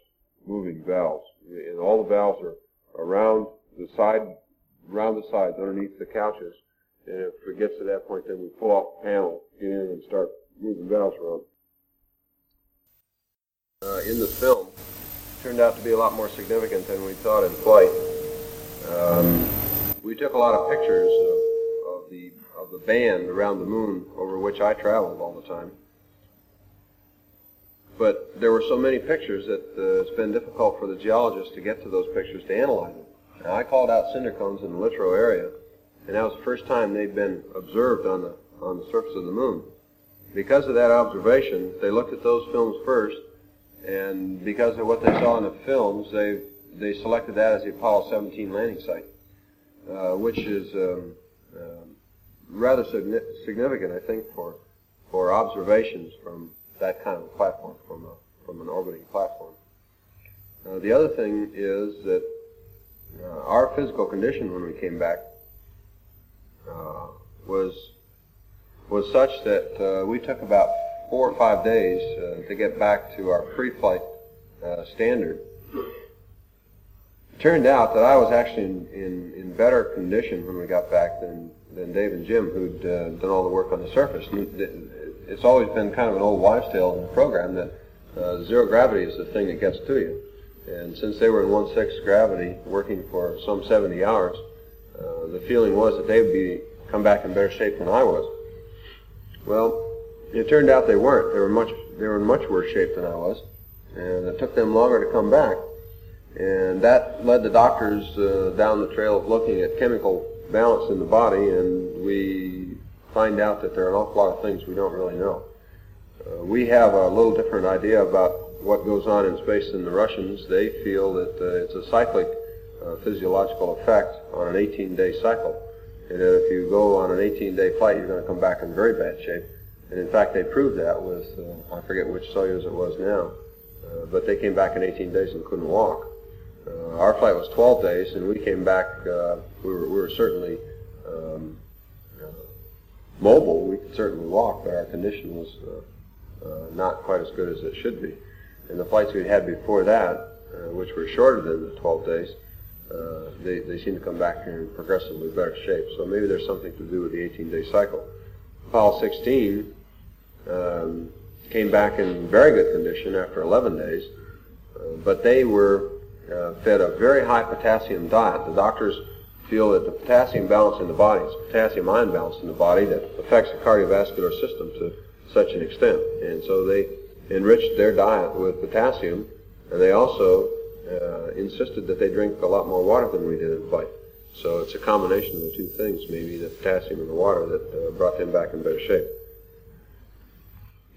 moving valves. And all the valves are around the sides, underneath the couches, and if it gets to that point, then we pull off the panel, get in, and start moving valves around. In the film, it turned out to be a lot more significant than we thought in flight. We took a lot of pictures of the band around the moon over which I traveled all the time. But there were so many pictures that it's been difficult for the geologists to get to those pictures to analyze them. Now, I called out cinder cones in the Littrow area, and that was the first time they'd been observed on the surface of the moon. Because of that observation, they looked at those films first, and because of what they saw in the films, they selected that as the Apollo 17 landing site, which is rather significant, I think, for observations from that kind of a platform, from an orbiting platform. The other thing is that our physical condition when we came back was such that we took about 4 or 5 days to get back to our pre-flight standard. It turned out that I was actually in better condition when we got back than Dave and Jim, who'd done all the work on the surface. It's always been kind of an old wives' tale in the program that zero gravity is the thing that gets to you. And since they were in 1/6 gravity, working for some 70 hours, the feeling was that they would come back in better shape than I was. Well, it turned out they weren't. They were in much worse shape than I was, and it took them longer to come back. And that led the doctors down the trail of looking at chemical balance in the body, and we find out that there are an awful lot of things we don't really know. We have a little different idea about what goes on in space than the Russians. They feel that it's a cyclic physiological effect on an 18-day cycle, and that if you go on an 18-day flight, you're going to come back in very bad shape. And in fact, they proved that with, I forget which Soyuz it was now, but they came back in 18 days and couldn't walk. Our flight was 12 days, and we came back, we were certainly mobile. We could certainly walk, but our condition was not quite as good as it should be. And the flights we had before that, which were shorter than the 12 days, they seemed to come back in progressively better shape. So maybe there's something to do with the 18-day cycle. Apollo 16 came back in very good condition after 11 days, but they were fed a very high potassium diet. The doctors feel that the potassium balance in the body, it's potassium ion balance in the body that affects the cardiovascular system to such an extent. And so they enriched their diet with potassium, and they also insisted that they drink a lot more water than we did in flight. So it's a combination of the two things, maybe the potassium and the water, that brought them back in better shape.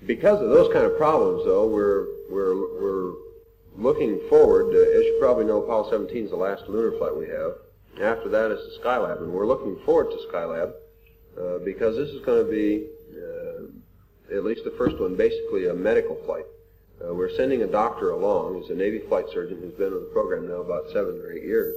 Because of those kind of problems, though, we're looking forward to, as you probably know, Apollo 17 is the last lunar flight we have. After that is the Skylab, and we're looking forward to Skylab because this is going to be, at least the first one, basically a medical flight. We're sending a doctor along. He's a Navy flight surgeon who's been with the program now about 7 or 8 years.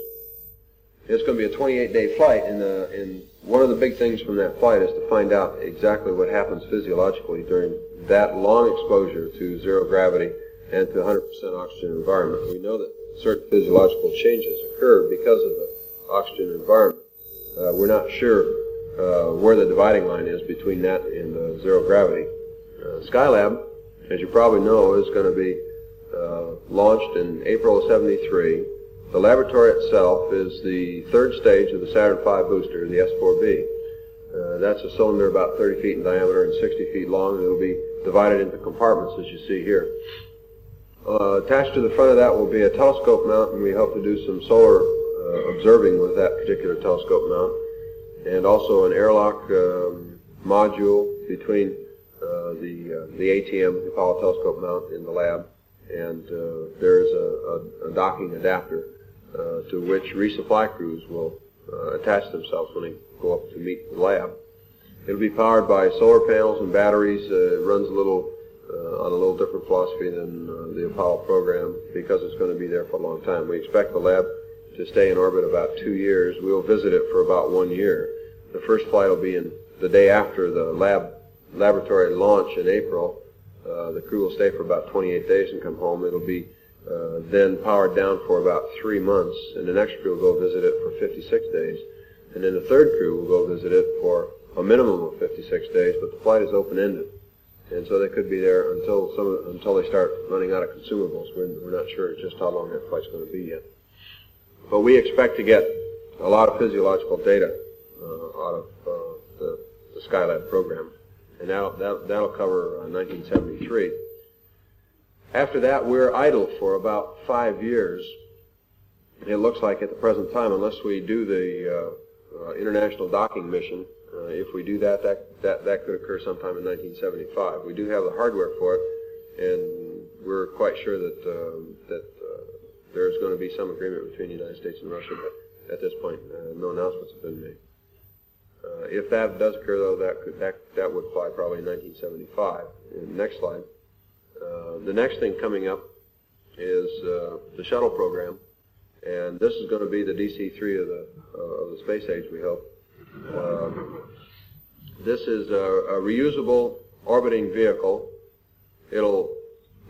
It's going to be a 28-day flight, and one of the big things from that flight is to find out exactly what happens physiologically during that long exposure to zero gravity and to 100% oxygen environment. We know that certain physiological changes occur because of the oxygen environment. We're not sure where the dividing line is between that and the zero gravity. Skylab, as you probably know, is going to be launched in April of 73. The laboratory itself is the third stage of the Saturn V booster, the S-IVB. That's a cylinder about 30 feet in diameter and 60 feet long, and it will be divided into compartments, as you see here. Attached to the front of that will be a telescope mount, and we hope to do some solar observing with that particular telescope mount, and also an airlock module between the ATM, the Apollo telescope mount, in the lab, and there is a docking adapter to which resupply crews will attach themselves when they go up to meet the lab. It'll be powered by solar panels and batteries. It runs on a little different philosophy than the Apollo program because it's going to be there for a long time. We expect the lab to stay in orbit about 2 years. We'll visit it for about 1 year. The first flight will be in the day after the laboratory launch in April. The crew will stay for about 28 days and come home. It'll be then powered down for about 3 months, and the next crew will go visit it for 56 days. And then the third crew will go visit it for a minimum of 56 days, but the flight is open-ended. And so they could be there until they start running out of consumables. We're not sure just how long that flight's going to be yet. But we expect to get a lot of physiological data out of the Skylab program. And that'll cover 1973. After that, we're idle for about 5 years. It looks like at the present time, unless we do the international docking mission, if we do that, that could occur sometime in 1975. We do have the hardware for it, and we're quite sure that there's going to be some agreement between the United States and Russia, but at this point, no announcements have been made. If that does occur, though, that would fly probably in 1975. Next slide. The next thing coming up is the shuttle program, and this is going to be the DC-3 of the space age, we hope. This is a reusable orbiting vehicle. It'll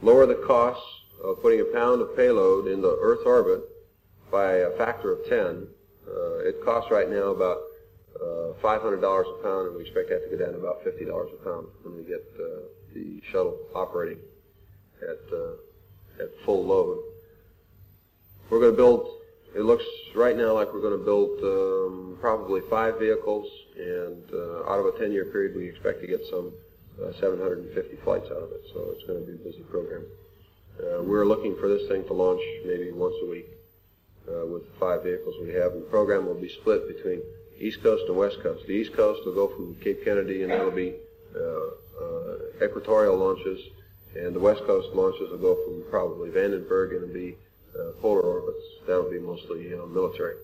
lower the cost of putting a pound of payload in the Earth orbit by a factor of 10. It costs right now about $500 a pound, and we expect that to go down to about $50 a pound when we get the shuttle operating at full load. We're going to build, it looks right now like we're going to build probably 5 vehicles, and out of a 10-year period we expect to get some 750 flights out of it, so it's going to be a busy program. We're looking for this thing to launch maybe once a week with the 5 vehicles we have, and the program will be split between East Coast and West Coast. The East Coast will go from Cape Kennedy, and that'll be equatorial launches, and the West Coast launches will go from probably Vandenberg, and it'll be polar orbits. That'll be mostly military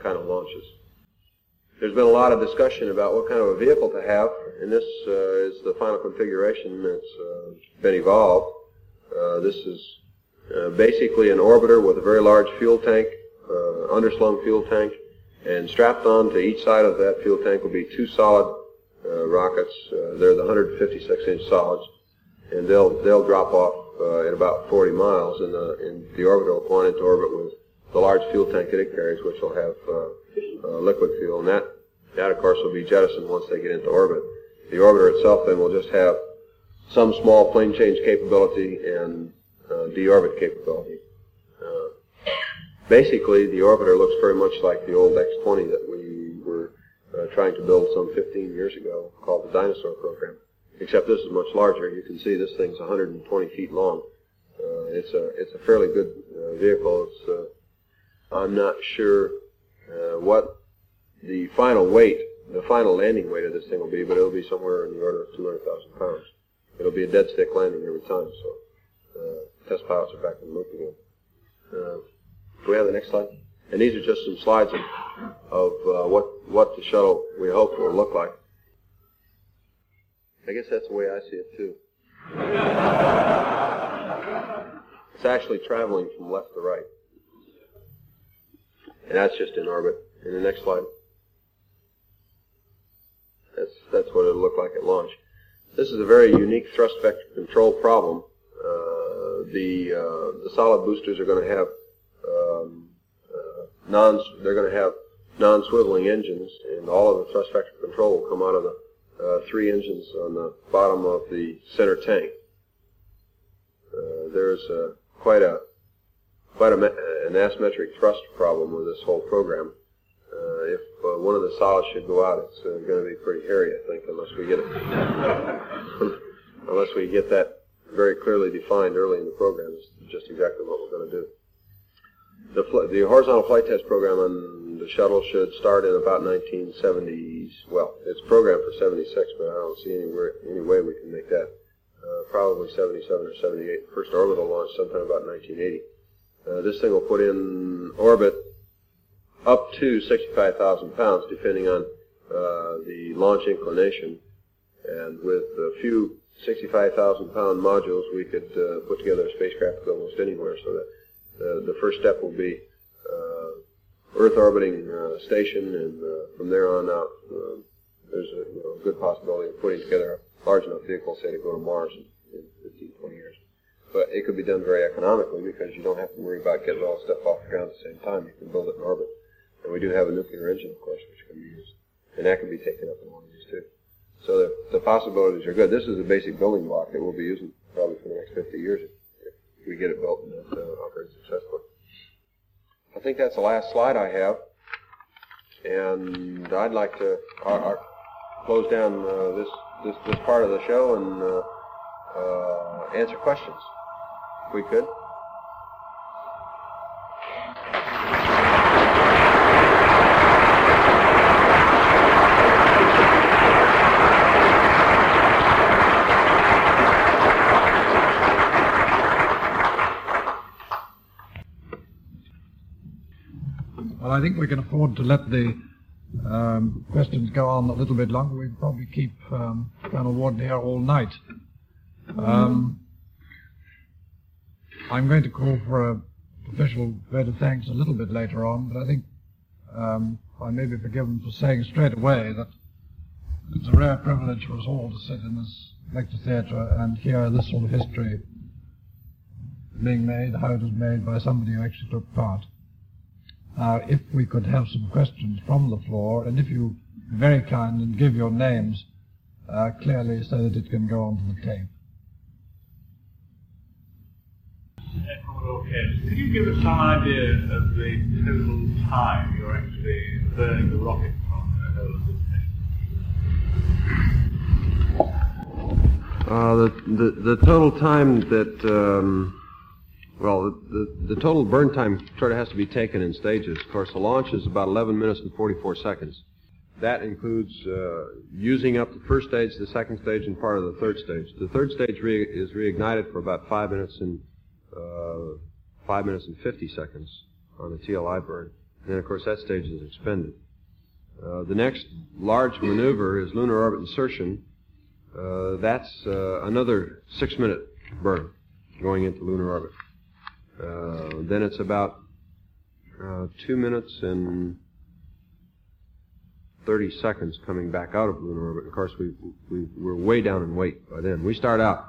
kind of launches. There's been a lot of discussion about what kind of a vehicle to have, and this is the final configuration that's been evolved. This is basically an orbiter with a very large fuel tank, underslung fuel tank, and strapped on to each side of that fuel tank will be 2 solid rockets. They're the 156-inch solids, and they'll drop off at about 40 miles, and the orbiter will go on into orbit with the large fuel tank that it carries, which will have liquid fuel, and that of course will be jettisoned once they get into orbit. The orbiter itself then will just have some small plane change capability and deorbit capability. Basically, the orbiter looks very much like the old X-20 that we were trying to build some 15 years ago, called the Dyna-Soar program. Except this is much larger. You can see this thing's 120 feet long. It's a fairly good vehicle. It's I'm not sure what the final weight, the final landing weight of this thing will be, but it'll be somewhere in the order of 200,000 pounds. It'll be a dead stick landing every time, so test pilots are back in the loop again. Do we have the next slide? And these are just some slides of what the shuttle we hope will look like. I guess that's the way I see it too. It's actually traveling from left to right, and that's just in orbit. And the next slide. That's what it'll look like at launch. This is a very unique thrust vector control problem. The solid boosters are going to have they're going to have non-swiveling engines, and all of the thrust vector control will come out of the 3 engines on the bottom of the center tank. There's quite an asymmetric thrust problem with this whole program. If one of the solids should go out, it's going to be pretty hairy, I think, unless we get it. Unless we get that very clearly defined early in the program, it's just exactly what we're going to do. The horizontal flight test program on the shuttle should start in about 1970s. Well, it's programmed for 76, but I don't see any way we can make that. Probably 77 or 78. First orbital launch sometime about 1980. This thing will put in orbit up to 65,000 pounds, depending on the launch inclination. And with a few 65,000-pound modules, we could put together a spacecraft almost anywhere. So that the first step will be Earth orbiting station, and from there on out, there's a good possibility of putting together a large enough vehicle, say, to go to Mars in 15, 20 years. But it could be done very economically because you don't have to worry about getting all the stuff off the ground at the same time. You can build it in orbit. And we do have a nuclear engine, of course, which can be used. And that can be taken up in one of these, too. So the possibilities are good. This is a basic building block that we'll be using probably for the next 50 years if we get it built and it operates successfully. I think that's the last slide I have. And I'd like to close down this part of the show and answer questions, if we could. Well, I think we can afford to let the questions go on a little bit longer. We can probably keep Colonel Worden here all night. I'm going to call for an official vote of thanks a little bit later on, but I think I may be forgiven for saying straight away that it's a rare privilege for us all to sit in this lecture theatre and hear this sort of history being made, how it was made by somebody who actually took part. If we could have some questions from the floor, and if you be very kind and give your names clearly so that it can go on to the tape. Could you give us some idea of the total time you're actually burning the rocket from the whole of this mission? The total time that, the total burn time sort of has to be taken in stages. Of course, the launch is about 11 minutes and 44 seconds. That includes using up the first stage, the second stage, and part of the third stage. The third stage is reignited for about 5 minutes and 50 seconds on the TLI burn. And then, of course, that stage is expended. The next large maneuver is lunar orbit insertion. That's another 6-minute burn going into lunar orbit. Then it's about 2 minutes and 30 seconds coming back out of lunar orbit. Of course, we're way down in weight by then. We start out.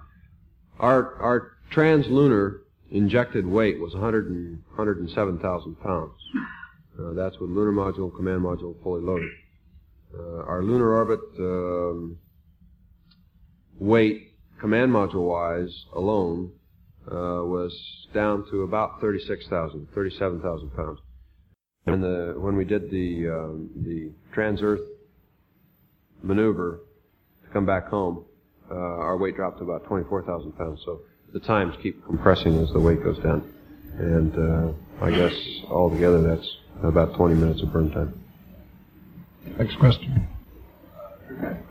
Our translunar injected weight was 107,000 pounds. That's with lunar module, command module fully loaded. Our lunar orbit weight, command module-wise alone, was down to about 37,000 pounds. And when we did the trans-Earth maneuver to come back home, our weight dropped to about 24,000 pounds. So the times keep compressing as the weight goes down. And I guess altogether that's about 20 minutes of burn time. Next question.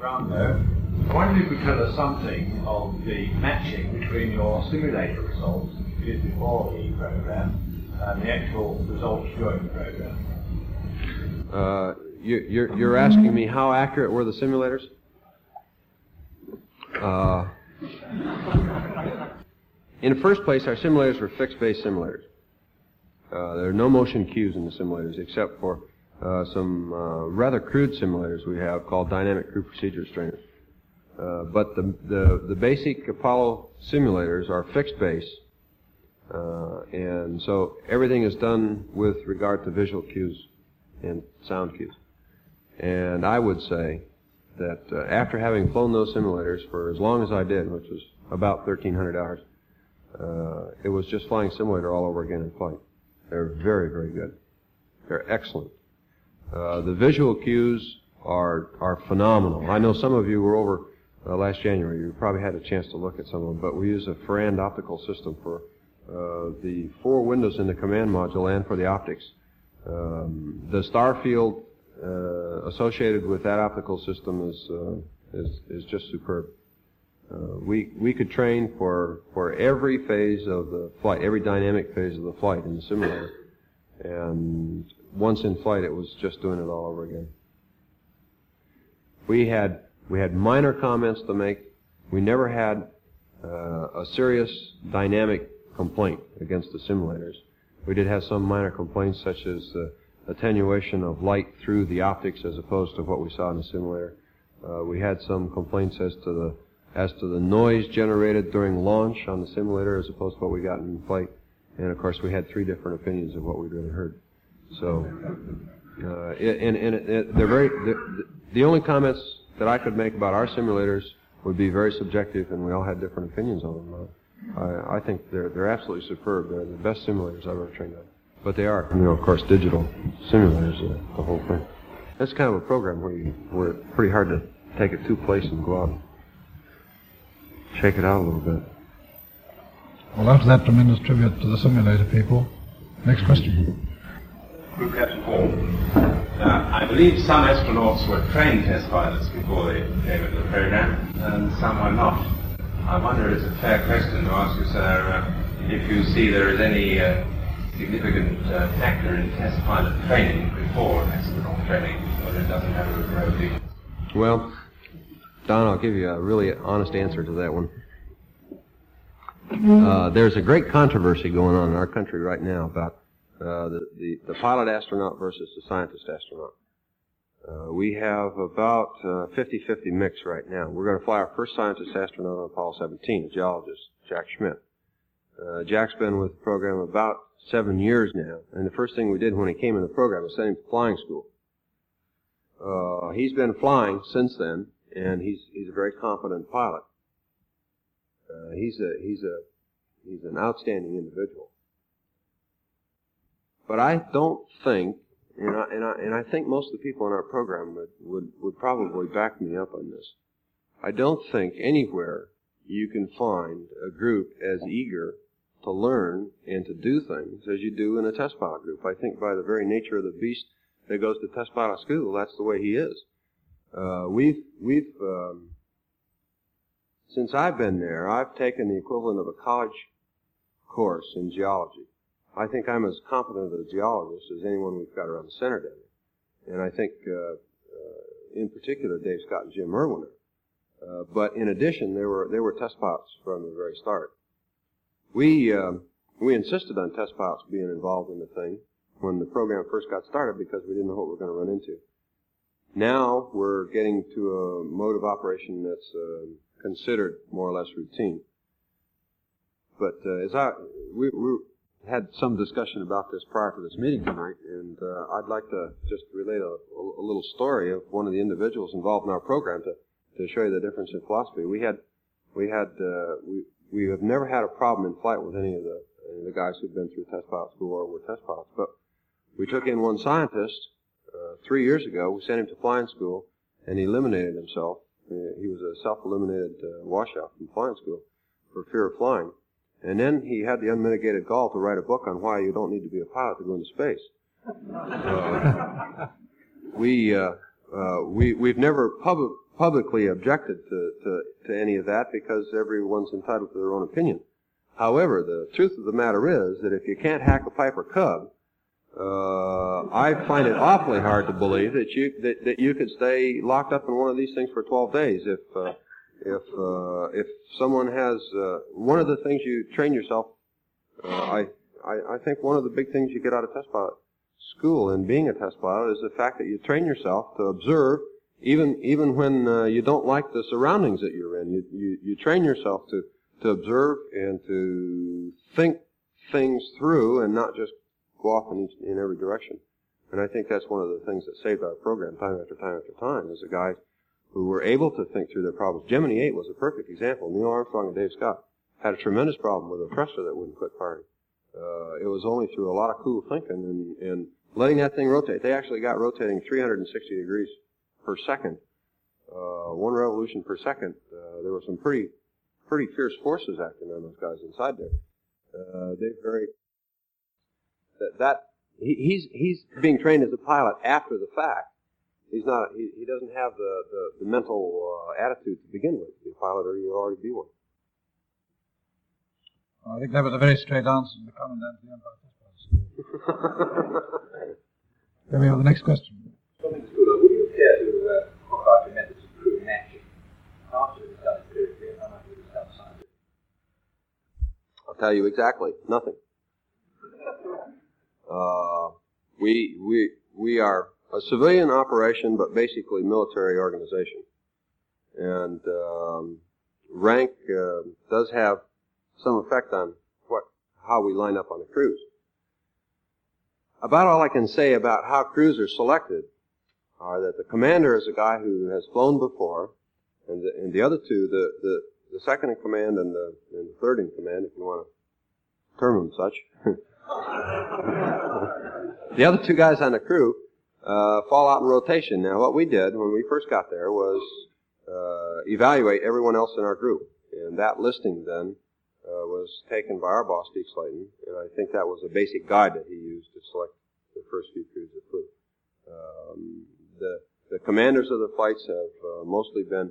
Around there. Why don't you tell us something of the matching between your simulator results that you did before the program and the actual results during the program? You're asking me how accurate were the simulators? In the first place, our simulators were fixed-base simulators. There are no motion cues in the simulators except for some rather crude simulators we have called dynamic crew procedure strainers. But the basic Apollo simulators are fixed-base, and so everything is done with regard to visual cues and sound cues. And I would say that after having flown those simulators for as long as I did, which was about 1,300 hours, it was just flying simulator all over again in flight. They're very, very good. They're excellent. The visual cues are phenomenal. I know some of you were over last January. You probably had a chance to look at some of them, but we use a Farrand optical system for the four windows in the command module and for the optics. The star field associated with that optical system is just superb. We could train for every phase of the flight, every dynamic phase of the flight in the simulator. And once in flight, it was just doing it all over again. We had minor comments to make. We never had a serious dynamic complaint against the simulators. We did have some minor complaints, such as the attenuation of light through the optics as opposed to what we saw in the simulator. We had some complaints as to the noise generated during launch on the simulator as opposed to what we got in flight. And of course, we had three different opinions of what we'd really heard. So, the only comments that I could make about our simulators would be very subjective, and we all had different opinions on them. I think they're absolutely superb. They're the best simulators I've ever trained on. But they are, of course, digital simulators, the whole thing. That's kind of a program where it's pretty hard to take it to place and go out and shake it out a little bit. Well, after that tremendous tribute to the simulator people, next question. Crew Captain Paul. I believe some astronauts were trained test pilots before they came into the program, and some were not. I wonder, it's a fair question to ask you, sir, if you see there is any significant factor in test pilot training before astronaut training, or it doesn't have a great deal. Well, Don, I'll give you a really honest answer to that one. There's a great controversy going on in our country right now about the pilot astronaut versus the scientist astronaut. We have about 50-50 mix right now. We're going to fly our first scientist astronaut on Apollo 17, a geologist, Jack Schmitt. Jack's been with the program about 7 years now, and the first thing we did when he came in the program was send him to flying school. He's been flying since then, and he's a very competent pilot. He's an outstanding individual. But I don't think, and I think most of the people in our program would probably back me up on this. I don't think anywhere you can find a group as eager to learn and to do things as you do in a test pilot group. I think by the very nature of the beast that goes to test pilot school, that's the way he is. Since I've been there, I've taken the equivalent of a college course in geology. I think I'm as competent a geologist as anyone we've got around the center today. And I think, in particular, Dave Scott and Jim Irwin. But in addition, there were test pilots from the very start. We insisted on test pilots being involved in the thing when the program first got started because we didn't know what we were going to run into. Now we're getting to a mode of operation that's considered more or less routine. But we had some discussion about this prior to this meeting tonight, and I'd like to just relate a little story of one of the individuals involved in our program to show you the difference in philosophy. We have never had a problem in flight with any of the guys who've been through test pilot school or were test pilots, but we took in one scientist 3 years ago. We sent him to flying school, and he eliminated himself. He was a self-eliminated washout from flying school for fear of flying. And then he had the unmitigated gall to write a book on why you don't need to be a pilot to go into space. We've never publicly objected to any of that because everyone's entitled to their own opinion. However, the truth of the matter is that if you can't hack a Piper Cub, I find it awfully hard to believe that you could stay locked up in one of these things for 12 days if someone has one of the things you train yourself. I think one of the big things you get out of test pilot school and being a test pilot is the fact that you train yourself to observe even when you don't like the surroundings that you're in. You train yourself to observe and to think things through and not just go off in every direction. And I think that's one of the things that saved our program time after time after time is the guys who were able to think through their problems. Gemini 8 was a perfect example. Neil Armstrong and Dave Scott had a tremendous problem with a thruster that wouldn't quit firing. It was only through a lot of cool thinking and letting that thing rotate. They actually got rotating 360 degrees per second, one revolution per second. There were some pretty fierce forces acting on those guys inside there. He's being trained as a pilot after the fact. He's not. He doesn't have the mental attitude to begin with. To be a pilot, or you already be one. I think that was a very straight answer to the commandant of the Empire Test Pilot School. There we have the next question. Would you care to talk about your methods of crew in action after you've done it critically and how much you've done scientifically? I'll tell you exactly nothing. We are a civilian operation, but basically military organization. And rank does have some effect on how we line up on a cruise. About all I can say about how crews are selected are that the commander is a guy who has flown before, and the other two, the second in command and the third in command, if you want to term them such. The other two guys on the crew fall out in rotation. Now, what we did when we first got there was evaluate everyone else in our group. And that listing then was taken by our boss, Steve Slayton, and I think that was a basic guide that he used to select the first few crews that flew. The commanders of the flights have mostly been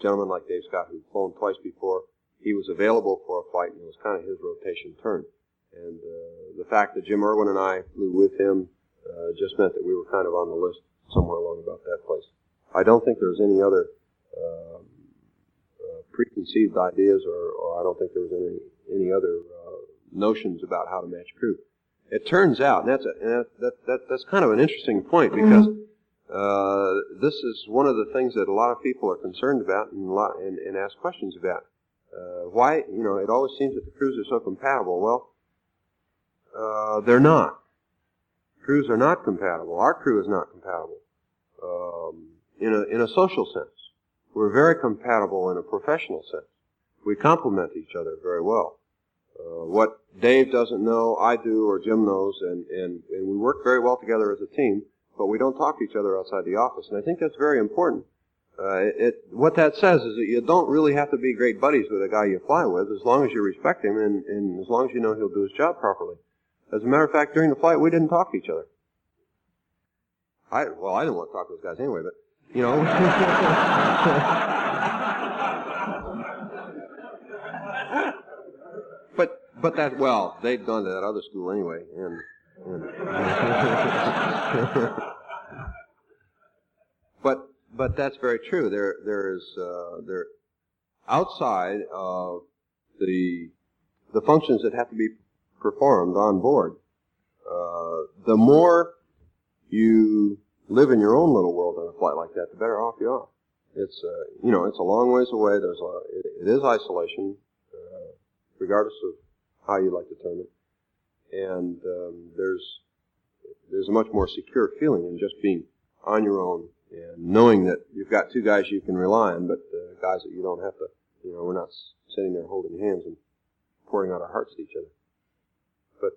gentlemen like Dave Scott, who'd flown twice before. He was available for a flight, and it was kind of his rotation turn. And the fact that Jim Irwin and I flew with him just meant that we were kind of on the list somewhere along about that place. I don't think there was any other preconceived ideas, or I don't think there was any other notions about how to match crew. It turns out, and that's kind of an interesting point, because this is one of the things that a lot of people are concerned about and ask questions about. Why, it always seems that the crews are so compatible. Well, they're not. Crews are not compatible. Our crew is not compatible in a social sense. We're very compatible in a professional sense. We complement each other very well. What Dave doesn't know, I do, or Jim knows, and we work very well together as a team, but we don't talk to each other outside the office, and I think that's very important. What that says is that you don't really have to be great buddies with a guy you fly with, as long as you respect him and as long as you know he'll do his job properly. As a matter of fact, during the flight, we didn't talk to each other. I didn't want to talk to those guys anyway, but, But that, they'd gone to that other school anyway, and but that's very true. There is outside of the functions that have to be performed on board. The more you live in your own little world on a flight like that, the better off you are. It's it's a long ways away. It is isolation, regardless of how you like to term it. And there's a much more secure feeling in just being on your own and knowing that you've got two guys you can rely on, but guys that you don't have to, we're not sitting there holding hands and pouring out our hearts to each other. But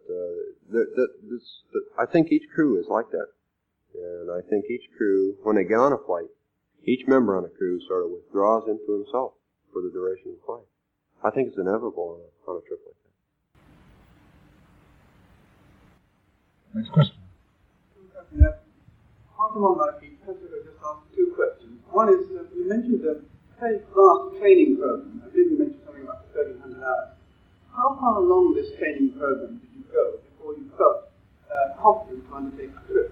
I think each crew is like that. And I think each crew, when they get on a flight, each member on a crew sort of withdraws into himself for the duration of the flight. I think it's inevitable on a trip like that. Next question. Passing on by Pete, I just ask two questions. One is, you mentioned the very vast training program. I believe you mentioned something about 1,300 hours. How far along this training program did you go before you felt confident to undertake the trip?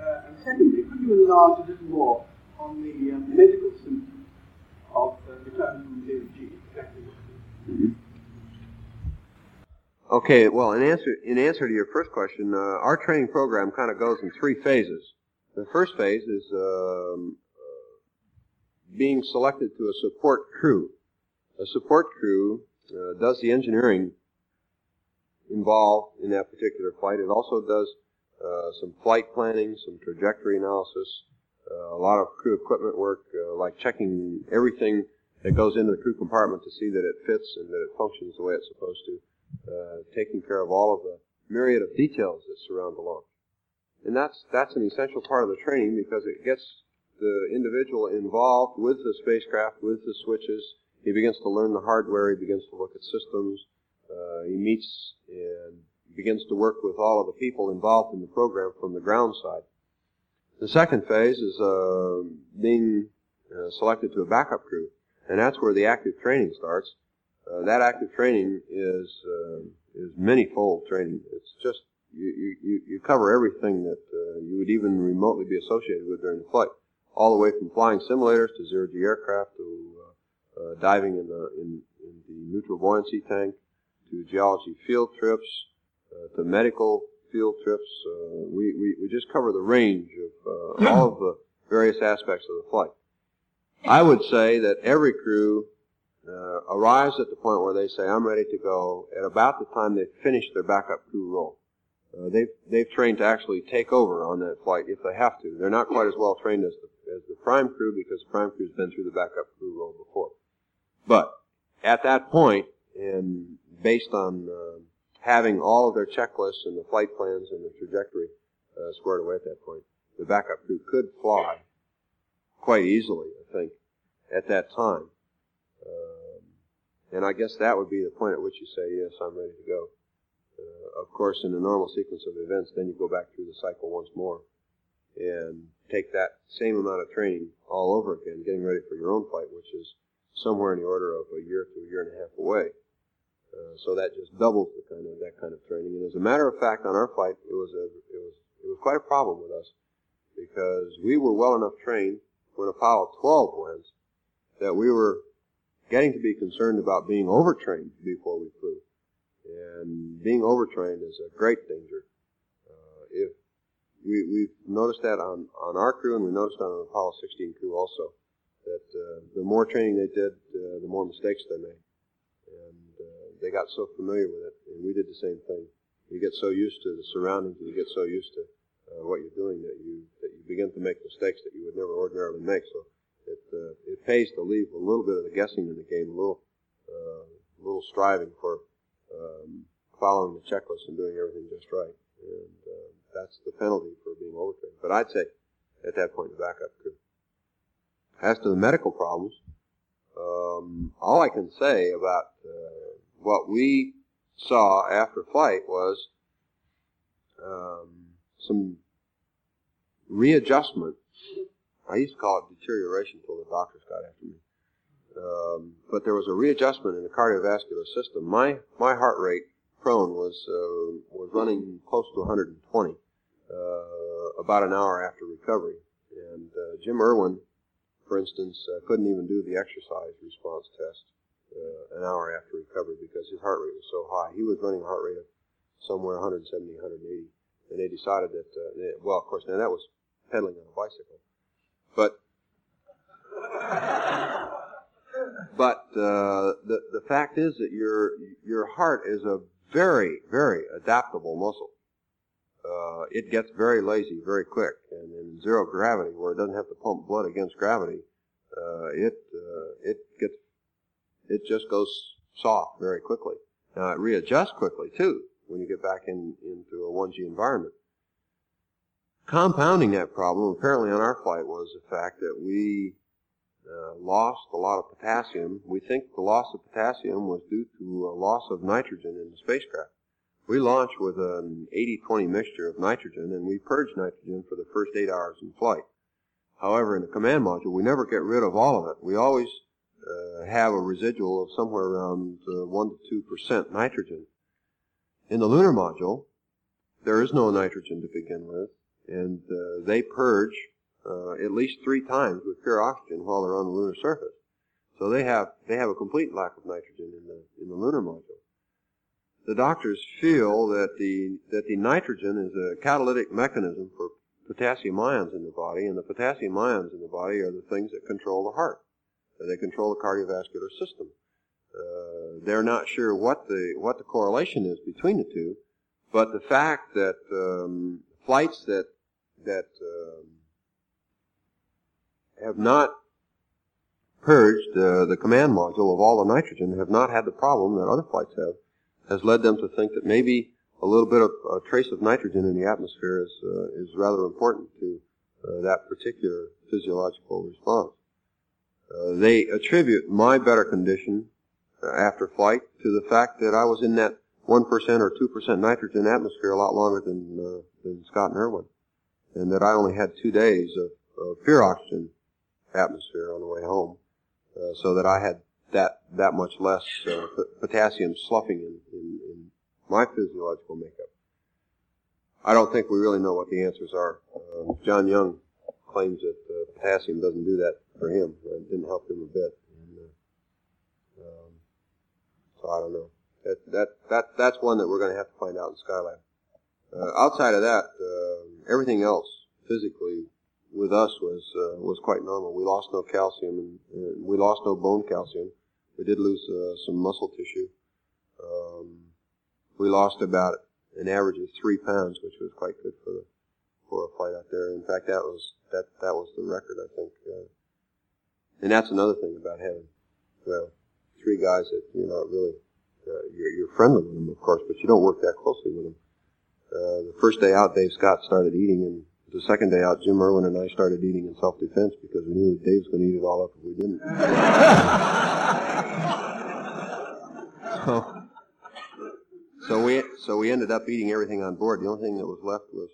And secondly, could you enlarge a little more on the medical symptoms of returning from DOG? Exactly. Okay, in answer to your first question, our training program kind of goes in three phases. The first phase is being selected to a support crew. A support crew does the engineering involved in that particular flight. It also does some flight planning, some trajectory analysis, a lot of crew equipment work, like checking everything that goes into the crew compartment to see that it fits and that it functions the way it's supposed to. Taking care of all of the myriad of details that surround the launch. And that's an essential part of the training, because it gets the individual involved with the spacecraft, with the switches. He begins to learn the hardware. He begins to look at systems. He meets and begins to work with all of the people involved in the program from the ground side. The second phase is being selected to a backup crew, and that's where the active training starts. That active training is many-fold training. It's just you cover everything that you would even remotely be associated with during the flight, all the way from flying simulators to zero-G aircraft to diving in the neutral buoyancy tank, to geology field trips, to medical field trips. We just cover the range of all of the various aspects of the flight. I would say that every crew arrives at the point where they say, I'm ready to go, at about the time they finish their backup crew role. They've trained to actually take over on that flight if they have to. They're not quite as well trained as the prime crew, because the prime crew's been through the backup crew role before. But at that point, and based on having all of their checklists and the flight plans and the trajectory squared away at that point, the backup crew could fly quite easily, I think, at that time. And I guess that would be the point at which you say, yes, I'm ready to go. Of course, in the normal sequence of events, then you go back through the cycle once more and take that same amount of training all over again, getting ready for your own flight, which is somewhere in the order of a year to a year and a half away. So that just doubles the kind of training. And as a matter of fact, on our flight, it was quite a problem with us, because we were well enough trained when Apollo 12 went that we were getting to be concerned about being overtrained before we flew. And being overtrained is a great danger. If we've noticed that on our crew, and we noticed that on the Apollo 16 crew also, that the more training they did, the more mistakes they made. And they got so familiar with it, and we did the same thing. You get so used to the surroundings, and you get so used to what you're doing that you begin to make mistakes that you would never ordinarily make. So it pays to leave a little bit of the guessing in the game, a little striving for following the checklist and doing everything just right. And that's the penalty for being overtrained. But I'd say, at that point, the backup crew. As to the medical problems, all I can say about what we saw after flight was some readjustment. I used to call it deterioration until the doctors got after me. But there was a readjustment in the cardiovascular system. My heart rate prone was running close to 120 about an hour after recovery. And Jim Irwin, for instance, couldn't even do the exercise response test an hour after recovery because his heart rate was so high. He was running a heart rate of somewhere 170, 180. And they decided that, well, of course, now that was pedaling on a bicycle. But the fact is that your heart is a very, very adaptable muscle. It gets very lazy very quick, and in zero gravity, where it doesn't have to pump blood against gravity, it just goes soft very quickly. Now it readjusts quickly too when you get back into a 1G environment. Compounding that problem, apparently on our flight, was the fact that we lost a lot of potassium. We think the loss of potassium was due to a loss of nitrogen in the spacecraft. We launched with an 80-20 mixture of nitrogen, and we purged nitrogen for the first 8 hours in flight. However, in the command module, we never get rid of all of it. We always have a residual of somewhere around 1 to 2% nitrogen. In the lunar module, there is no nitrogen to begin with, and they purge at least 3 times with pure oxygen while they're on the lunar surface. So they have a complete lack of nitrogen in the lunar module. The doctors feel that the nitrogen is a catalytic mechanism for potassium ions in the body, and the potassium ions in the body are the things that control the heart. They control the cardiovascular system. They're not sure what the correlation is between the two, but the fact that flights that have not purged the command module of all the nitrogen, have not had the problem that other flights have, has led them to think that maybe a little bit of a trace of nitrogen in the atmosphere is rather important to that particular physiological response. They attribute my better condition after flight to the fact that I was in that 1% or 2% nitrogen atmosphere a lot longer than Scott and Irwin, and that I only had 2 days of pure oxygen atmosphere on the way home, so that I had that much less potassium sloughing in my physiological makeup. I don't think we really know what the answers are. John Young claims that potassium doesn't do that for him. It didn't help him a bit. So I don't know. That's one that we're going to have to find out in Skylab. Outside of that, everything else physically with us was quite normal. We lost no calcium, and we lost no bone calcium. We did lose some muscle tissue. We lost about an average of 3 pounds, which was quite good for a flight out there. In fact, that was the record, I think. And that's another thing about having, well, three guys that you're not really, you're friendly with them, of course, but you don't work that closely with them. The first day out, Dave Scott started eating, and the second day out, Jim Irwin and I started eating in self-defense because we knew that Dave was going to eat it all up if we didn't. So we ended up eating everything on board. The only thing that was left was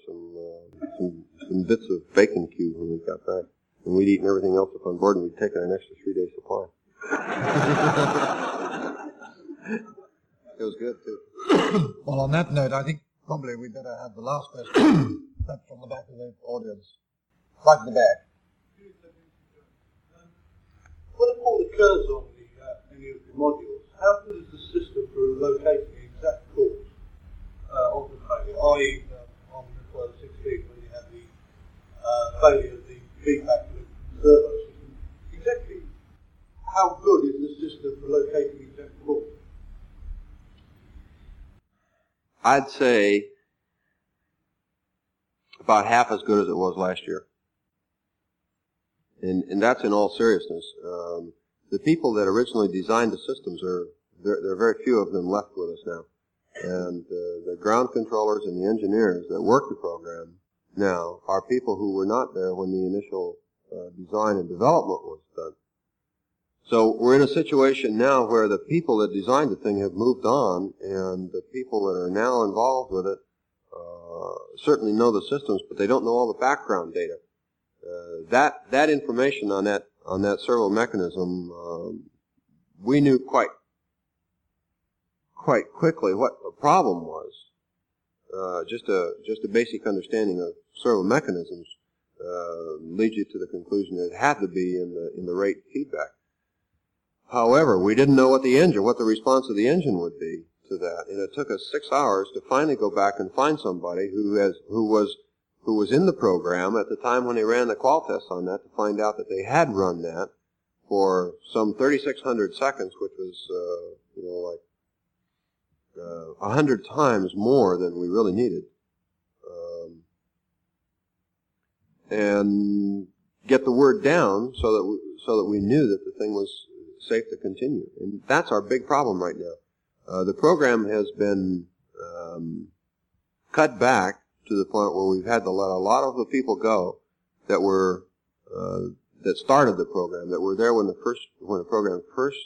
some bits of bacon cube when we got back. And we'd eaten everything else up on board, and we'd taken an extra 3 day supply. It was good, too. Well, on that note, I think probably we better have the last question. That's from the back of the audience. Right in the back. When a fault occurs on any of the modules, how does the system for locating the exact cause of the failure, i.e. on Apollo 16 when you had the failure of the feedback loop servo system, exactly how good is the system for locating the exact cause? I'd say about half as good as it was last year. And that's in all seriousness. The people that originally designed the systems there are very few of them left with us now. And the ground controllers and the engineers that work the program now are people who were not there when the initial design and development was done. So we're in a situation now where the people that designed the thing have moved on, and the people that are now involved with it certainly know the systems, but they don't know all the background data. That information on that servo mechanism, we knew quite quickly what the problem was. Just a basic understanding of servo mechanisms leads you to the conclusion that it had to be in the rate feedback. However, we didn't know what the response of the engine would be to that, and it took us 6 hours to finally go back and find somebody who was in the program at the time when they ran the qual test on that, to find out that they had run that for some 3,600 seconds, which was 100 times more than we really needed, and get the word down so that we knew that the thing was safe to continue. And that's our big problem right now. The program has been cut back to the point where we've had to let a lot of the people go that were that started the program, that were there when the program first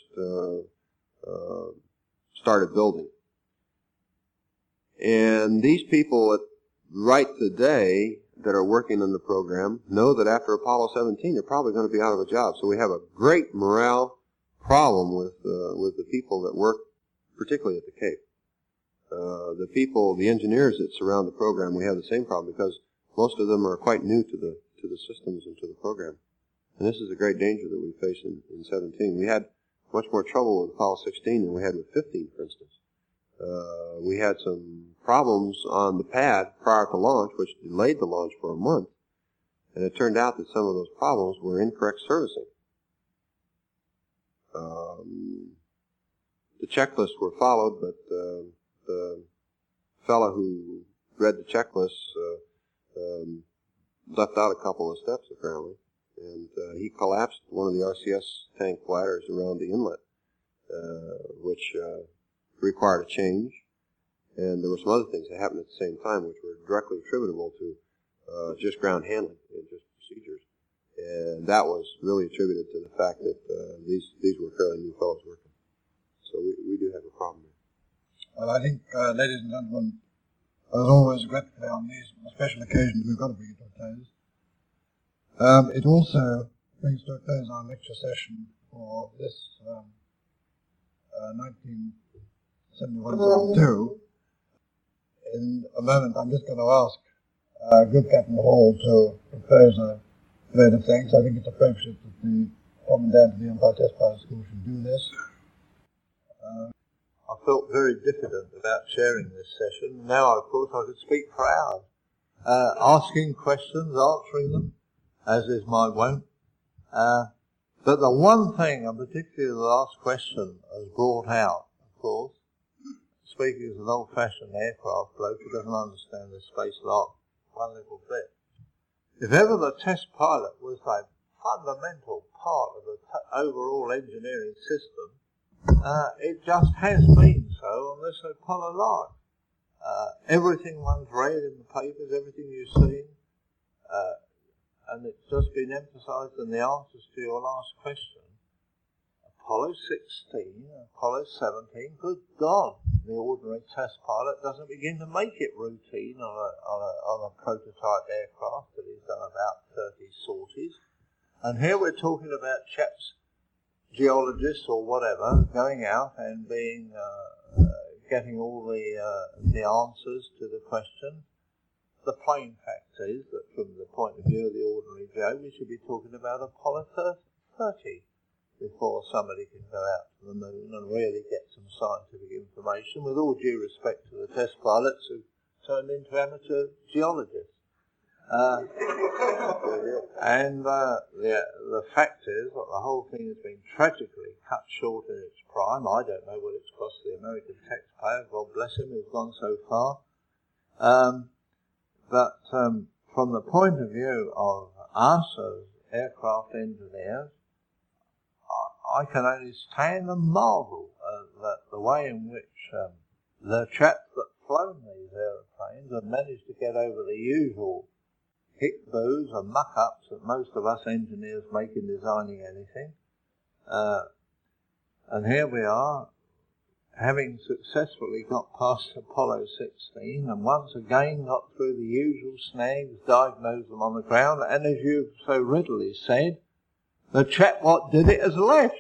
started building. And these people right today that are working on the program know that after Apollo 17 they're probably going to be out of a job. So we have a great morale problem with the people that work, particularly at the Cape. The engineers that surround the program, we have the same problem because most of them are quite new to the systems and to the program. And this is a great danger that we face in 17. We had much more trouble with Apollo 16 than we had with 15, for instance. We had some problems on the pad prior to launch, which delayed the launch for a month. And it turned out that some of those problems were incorrect servicing. The checklists were followed, but the fellow who read the checklists left out a couple of steps, apparently, and he collapsed one of the RCS tank bladders around the inlet, which required a change. And there were some other things that happened at the same time, which were directly attributable to just ground handling and just procedures. And that was really attributed to the fact that these were fairly new fellows working. So we do have a problem. Well, I think, ladies and gentlemen, as always, regretfully on these special occasions, we've got to bring it to a close. It also brings to a close our lecture session for this 1971-72. In a moment, I'm just going to ask good Captain Hall to propose a vote of thanks. I think it's appropriate that the Commandant of the Empire Test Pilot School should do this. I felt very diffident about sharing this session. Now, of course, I could speak for hours, asking questions, answering them, as is my wont. But the one thing, and particularly the last question, has brought out, of course, speaking as an old-fashioned aircraft bloke who doesn't understand the space lot one little bit, if ever the test pilot was a fundamental part of the overall engineering system, it just has been so on this Apollo lark. Everything one's read in the papers, everything you've seen, and it's just been emphasised in the answers to your last question. Apollo 16, Apollo 17, good God, the ordinary test pilot doesn't begin to make it routine on a prototype aircraft that he's done about 30 sorties. And here we're talking about chaps, geologists or whatever, going out and being getting all the answers to the question. The plain fact is that from the point of view of the ordinary Joe, we should be talking about Apollo 30 before somebody can go out to the moon and really get some scientific information, with all due respect to the test pilots who turned into amateur geologists. The fact is that the whole thing has been tragically cut short in its prime. I don't know what it's cost the American taxpayer. God bless him, he's gone so far. But from the point of view of us as aircraft engineers, I can only stand and marvel at the way in which the chaps that flown these aeroplanes have managed to get over the usual hick-boos and muck-ups that most of us engineers make in designing anything. And here we are, having successfully got past Apollo 16 and once again got through the usual snags, diagnosed them on the ground, and as you've so readily said, the chap what did it has left.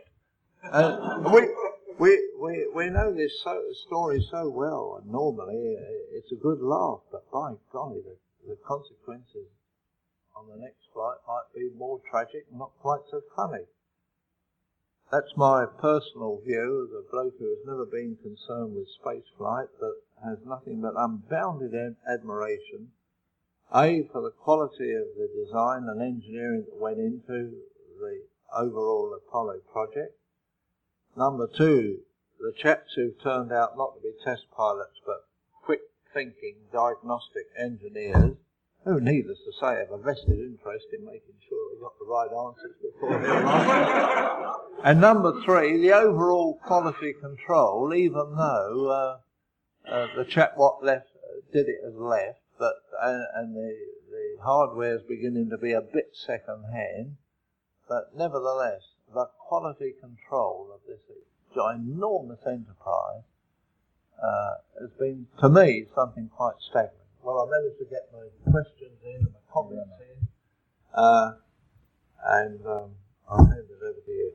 And we know this story so well, and normally it's a good laugh, but by golly, the consequences on the next flight might be more tragic and not quite so funny. That's my personal view as a bloke who has never been concerned with space flight, but has nothing but unbounded admiration, A, for the quality of the design and engineering that went into the overall Apollo project. Number two, the chaps who turned out not to be test pilots, but quick-thinking, diagnostic engineers, who, needless to say, have a vested interest in making sure they got the right answers before they're right. And number three, the overall quality control, even though the chap what left did it has left, but and the hardware's beginning to be a bit second-hand, but nevertheless, the quality control of this ginormous enterprise has been, to me, something quite staggering. Well, I managed to get my questions in and my comments in, and I'll hand it over to you,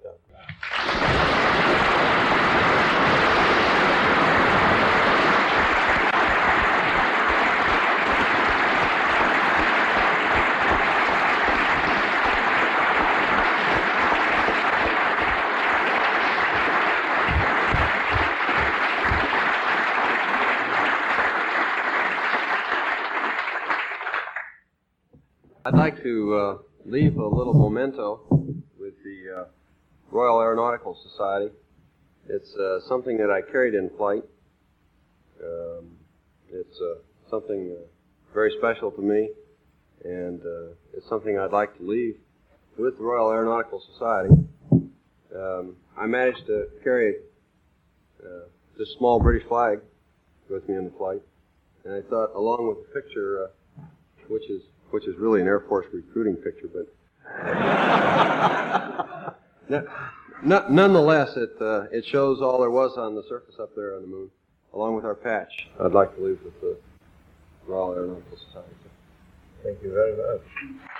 I'd like to leave a little memento with the Royal Aeronautical Society. It's something that I carried in flight. It's something very special to me, and it's something I'd like to leave with the Royal Aeronautical Society. I managed to carry this small British flag with me in the flight, and I thought, along with the picture, which is really an Air Force recruiting picture, but nonetheless, it shows all there was on the surface up there on the moon, along with our patch. I'd like to leave with the Royal Aeronautical Society. Thank you very much.